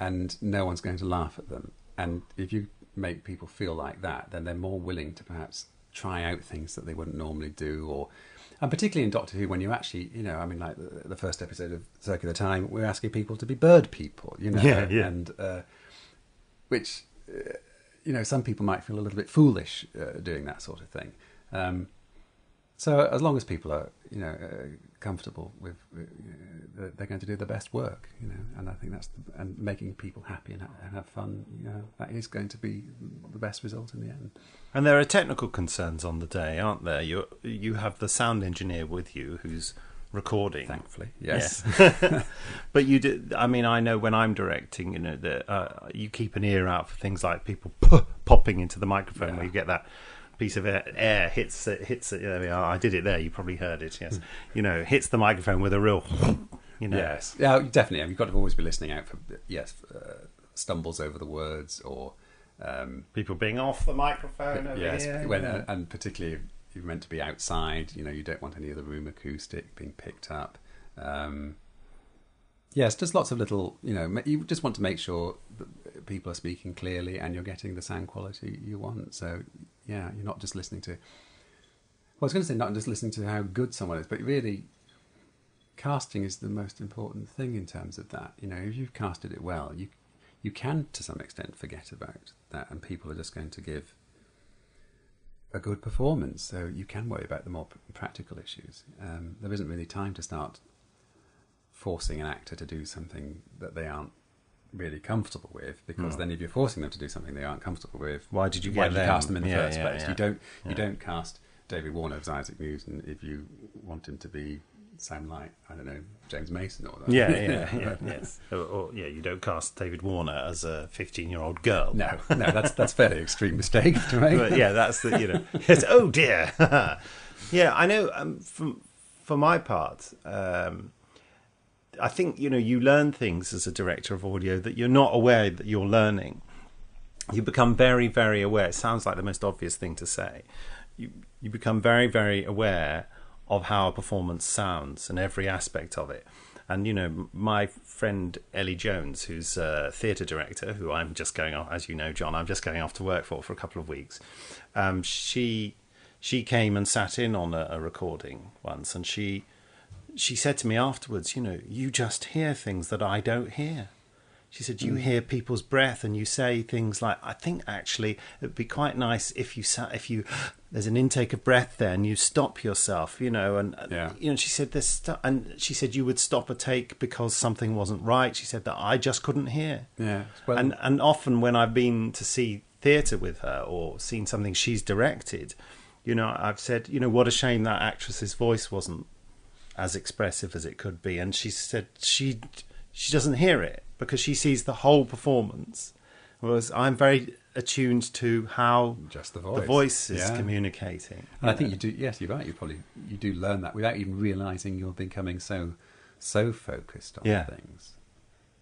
and no one's going to laugh at them. And if you make people feel like that, then they're more willing to perhaps try out things that they wouldn't normally do. And particularly in Doctor Who, when you actually, like the first episode of Circular Time, we're asking people to be bird people, and which, some people might feel a little bit foolish doing that sort of thing. So as long as people are, comfortable with, they're going to do the best work, and I think and making people happy and have fun, that is going to be the best result in the end. And there are technical concerns on the day, aren't there? You have the sound engineer with you who's recording. Thankfully, yes. But you do. I mean, I know when I'm directing, you keep an ear out for things like people popping into the microphone where you get that. Piece of air hits it. There we are. I did it there. You probably heard it. Yes, hits the microphone with a real. Yes, yeah, definitely. You've got to always be listening out for stumbles over the words or people being off the microphone. Over here. And particularly if you're meant to be outside. You don't want any of the room acoustic being picked up. Yes, just lots of little, you just want to make sure that people are speaking clearly and you're getting the sound quality you want. So, you're not just listening to... Well, I was going to say not just listening to how good someone is, but really, casting is the most important thing in terms of that. If you've casted it well, you can, to some extent, forget about that, and people are just going to give a good performance. So you can worry about the more practical issues. There isn't really time to start... forcing an actor to do something that they aren't really comfortable with, because then if you're forcing them to do something they aren't comfortable with, why did you cast them in the first place? Yeah. You don't cast David Warner as Isaac Newton if you want him to be Sam Light, I don't know, James Mason or that. Yes. Or you don't cast David Warner as a 15-year-old girl. No, that's fairly extreme mistake to make. But that's the yes, oh dear. I know. For my part. I think, you learn things as a director of audio that you're not aware that you're learning. You become very, very aware. It sounds like the most obvious thing to say. You become very, very aware of how a performance sounds and every aspect of it. And, you know, my friend Ellie Jones, who's a theatre director, who I'm just going off, as you know, John, I'm just going off to work for a couple of weeks. She came and sat in on a recording once, and she said to me afterwards, you know, you just hear things that I don't hear. She said, you hear people's breath, and you say things like, I think actually it'd be quite nice if you there's an intake of breath there, and you stop yourself, you know, and yeah. You know, she said this stuff, and she said you would stop a take because something wasn't right. She said that I just couldn't hear. Yeah, well, and often when I've been to see theatre with her or seen something she's directed, you know, I've said, you know, what a shame that actress's voice wasn't as expressive as it could be, and she said she doesn't hear it, because she sees the whole performance, whereas I'm very attuned to how just the voice is communicating. And I think you do. Yes, you're right. You do learn that without even realising you're becoming so focused on things,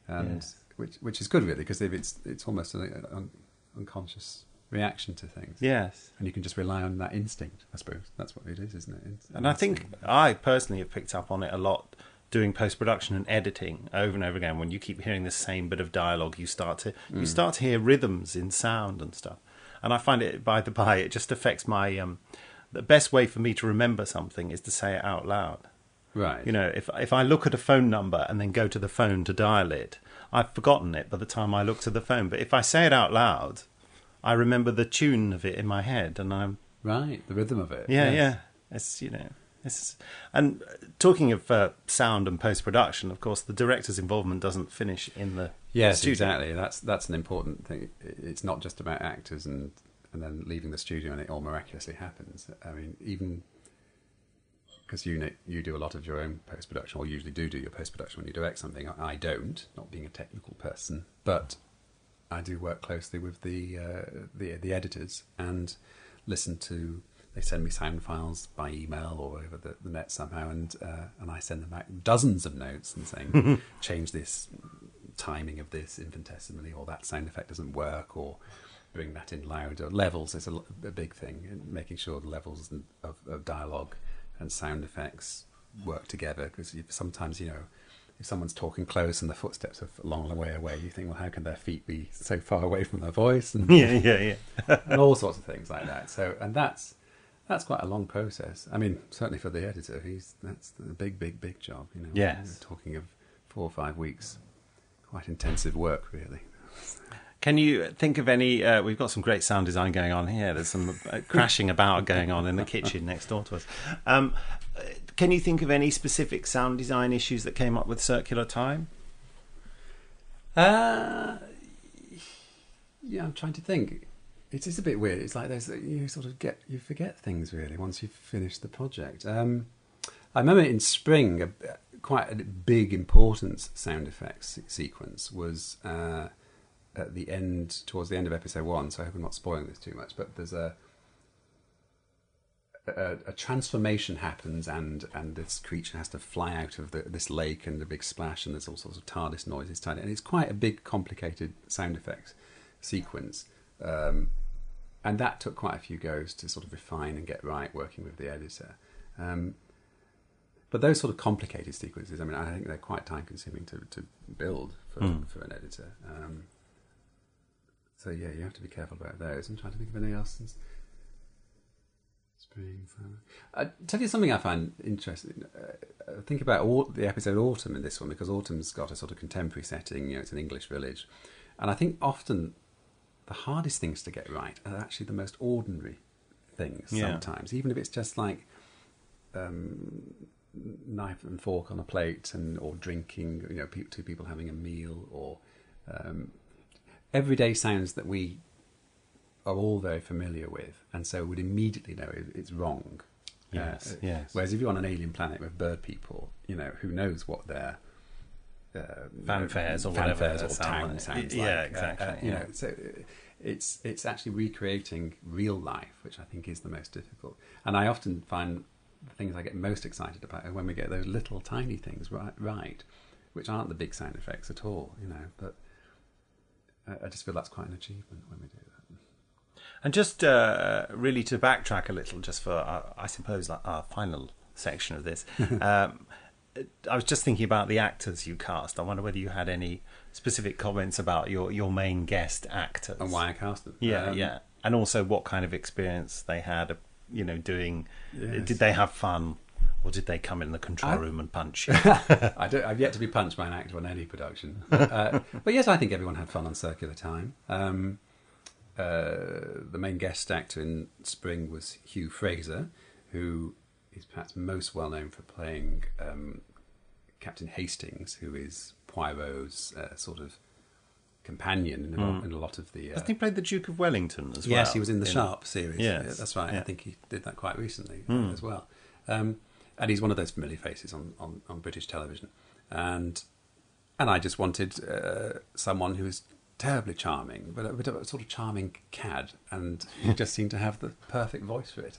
and which is good, really, because it's almost an unconscious reaction to things. Yes, and you can just rely on that instinct. I suppose that's what it is, isn't it? And I think I personally have picked up on it a lot, doing post-production and editing over and over again. When you keep hearing the same bit of dialogue, you start to hear rhythms in sound and stuff. And I find it, by the by, it just affects my... the best way for me to remember something is to say it out loud. Right. You know, if I look at a phone number and then go to the phone to dial it, I've forgotten it by the time I look to the phone. But if I say it out loud, I remember the tune of it in my head, and I'm... Right, the rhythm of it. Yeah, yeah. It's, you know... And talking of sound and post-production, of course, the director's involvement doesn't finish in the studio. Exactly. That's an important thing. It's not just about actors and then leaving the studio and it all miraculously happens. I mean, even because you do a lot of your own post-production, or usually do your post-production when you direct something. I don't, not being a technical person, but I do work closely with the editors and listen to... They send me sound files by email or over the net somehow, and I send them back dozens of notes and saying, change this timing of this infinitesimally, or that sound effect doesn't work, or bring that in louder. Levels is a big thing, making sure the levels of dialogue and sound effects work together, because sometimes, you know, if someone's talking close and the footsteps are a long way away, you think, well, how can their feet be so far away from their voice? And, yeah. And all sorts of things like that. So, and that's quite a long process. I mean, certainly for the editor, that's a big job. You know, yes. We're talking of 4 or 5 weeks, quite intensive work, really. Can you think of any? We've got some great sound design going on here. There's some crashing about going on in the kitchen next door to us. Can you think of any specific sound design issues that came up with Circular Time? Yeah, I'm trying to think. It is a bit weird. It's like you forget things, really, once you've finished the project. I remember in spring, quite a big important sound effects sequence was at the end, towards the end of episode 1. So I hope I'm not spoiling this too much. But there's a transformation happens, and this creature has to fly out of this lake, and a big splash, and there's all sorts of TARDIS noises tied in, and it's quite a big, complicated sound effects sequence. And that took quite a few goes to sort of refine and get right, working with the editor. But those sort of complicated sequences, I mean, I think they're quite time-consuming to build for an editor. So, yeah, you have to be careful about those. I'm trying to think of anything else since spring, summer. I'll tell you something I find interesting. Think about the episode Autumn in this one, because Autumn's got a sort of contemporary setting. You know, it's an English village. And I think often... the hardest things to get right are actually the most ordinary things sometimes, even if it's just like knife and fork on a plate, and or drinking, you know, two people having a meal, or everyday sounds that we are all very familiar with, and so would immediately know it's wrong. Yes. Whereas if you're on an alien planet with bird people, you know, who knows what they're... fanfares or town sounds like. Yeah, exactly. You know, so it's actually recreating real life, which I think is the most difficult. And I often find the things I get most excited about are when we get those little tiny things right, which aren't the big sound effects at all, you know. But I just feel that's quite an achievement when we do that. And just really to backtrack a little, just for, I suppose, our final section of this. I was just thinking about the actors you cast. I wonder whether you had any specific comments about your main guest actors and why I cast them. Yeah, yeah, and also what kind of experience they had, you know, doing. Yes. Did they have fun, or did they come in the control room and punch you? I've yet to be punched by an actor on any production. But yes, I think everyone had fun on Circular Time. The main guest actor in Spring was Hugh Fraser, who is perhaps most well known for playing Captain Hastings, who is Poirot's sort of companion in a lot of the... I think he played the Duke of Wellington as well. Yes, he was in the Sharp series. Yes. Yeah, that's right. Yeah. I think he did that quite recently as well. And he's one of those familiar faces on British television. And I just wanted someone who was terribly charming, but a sort of charming cad, and he just seemed to have the perfect voice for it.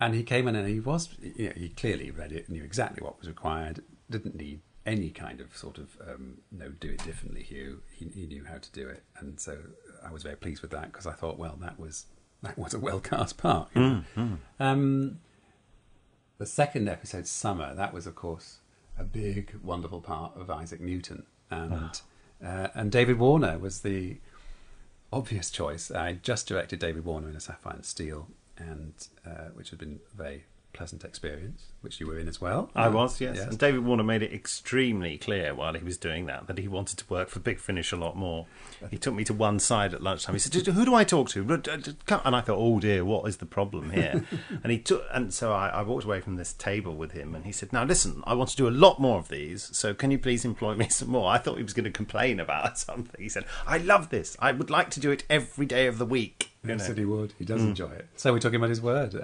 And he came in and he was, you know, he clearly read it, knew exactly what was required, didn't need any kind of sort of, no, do it differently, Hugh. He knew how to do it. And so I was very pleased with that, because I thought, well, that was a well-cast part. You know? The second episode, Summer, that was, of course, a big, wonderful part of Isaac Newton. And David Warner was the obvious choice. I just directed David Warner in A Sapphire and Steel, and which had been a very pleasant experience, which you were in as well. I was, yes. And David Warner made it extremely clear while he was doing that he wanted to work for Big Finish a lot more. He took me to one side at lunchtime. He said, "Who do I talk to?" And I thought, "Oh dear, what is the problem here?" And so I walked away from this table with him, and he said, "Now listen, I want to do a lot more of these, so can you please employ me some more?" I thought he was going to complain about something. He said, "I love this. I would like to do it every day of the week." He said he would. He does enjoy it. So we took him at his word,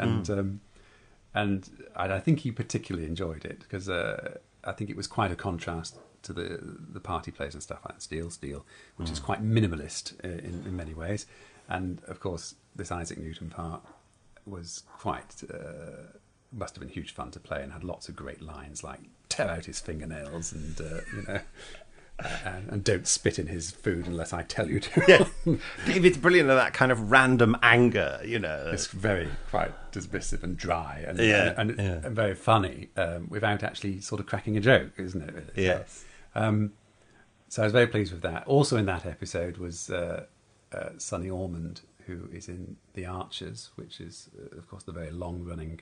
and I think he particularly enjoyed it, because I think it was quite a contrast to the party plays and stuff like Steel, which is quite minimalist in many ways. And of course, this Isaac Newton part was quite must have been huge fun to play, and had lots of great lines like "tear out his fingernails" and you know. And "don't spit in his food unless I tell you to." Yeah. David's brilliant at that kind of random anger, you know. It's very, quite dismissive and dry and very funny without actually sort of cracking a joke, isn't it? Really? Yes. So I was very pleased with that. Also in that episode was Sonny Ormond, who is in The Archers, which is, of course, the very long-running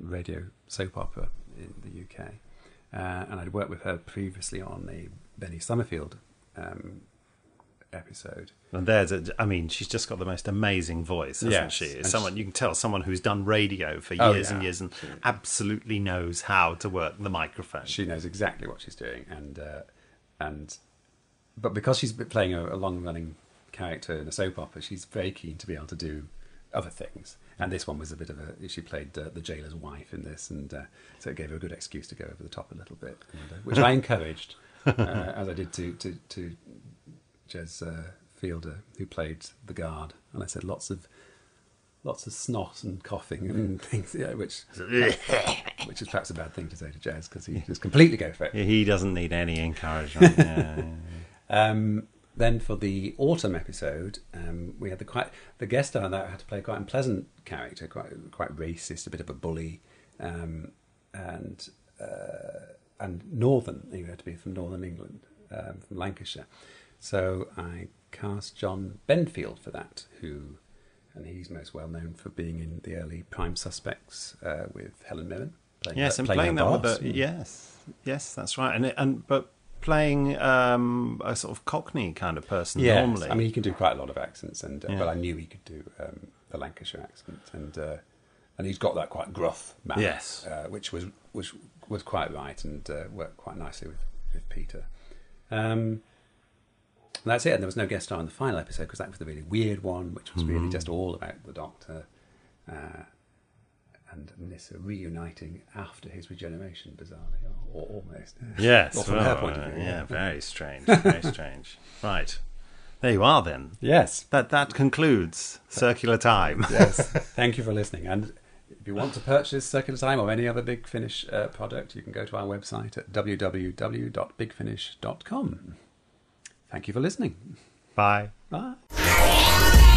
radio soap opera in the UK. And I'd worked with her previously on the Benny Summerfield episode. And she's just got the most amazing voice, hasn't she? It's someone you can tell, someone who's done radio for years and years, and absolutely knows how to work the microphone. She knows exactly what she's doing, but because she's playing a long-running character in a soap opera, she's very keen to be able to do other things. And this one was a bit of a... She played the jailer's wife in this, and so it gave her a good excuse to go over the top a little bit, which I encouraged, as I did to Jez Fielder, who played the guard. And I said, lots of snot and coughing and things, which is perhaps a bad thing to say to Jez, because he just completely go for it. Yeah, he doesn't need any encouragement. Then for the autumn episode, we had the guest star that had to play quite an unpleasant character, quite racist, a bit of a bully, and northern. He had to be from northern England, from Lancashire. So I cast John Benfield for that, and he's most well known for being in the early Prime Suspects with Helen Mirren. Yes, that's right, but. Playing a sort of Cockney kind of person normally. I mean, he can do quite a lot of accents, but I knew he could do the Lancashire accent, and he's got that quite gruff manner, which was quite right, and worked quite nicely with Peter. That's it, and there was no guest star in the final episode, because that was the really weird one, which was really just all about the Doctor and Nissa reuniting after his regeneration, bizarrely, or almost. Yes. Or from her point of view. Yeah, very strange, very strange. Right. There you are, then. Yes. That concludes Circular Time. Yes. Thank you for listening. And if you want to purchase Circular Time or any other Big Finish product, you can go to our website at www.bigfinish.com. Thank you for listening. Bye. Bye.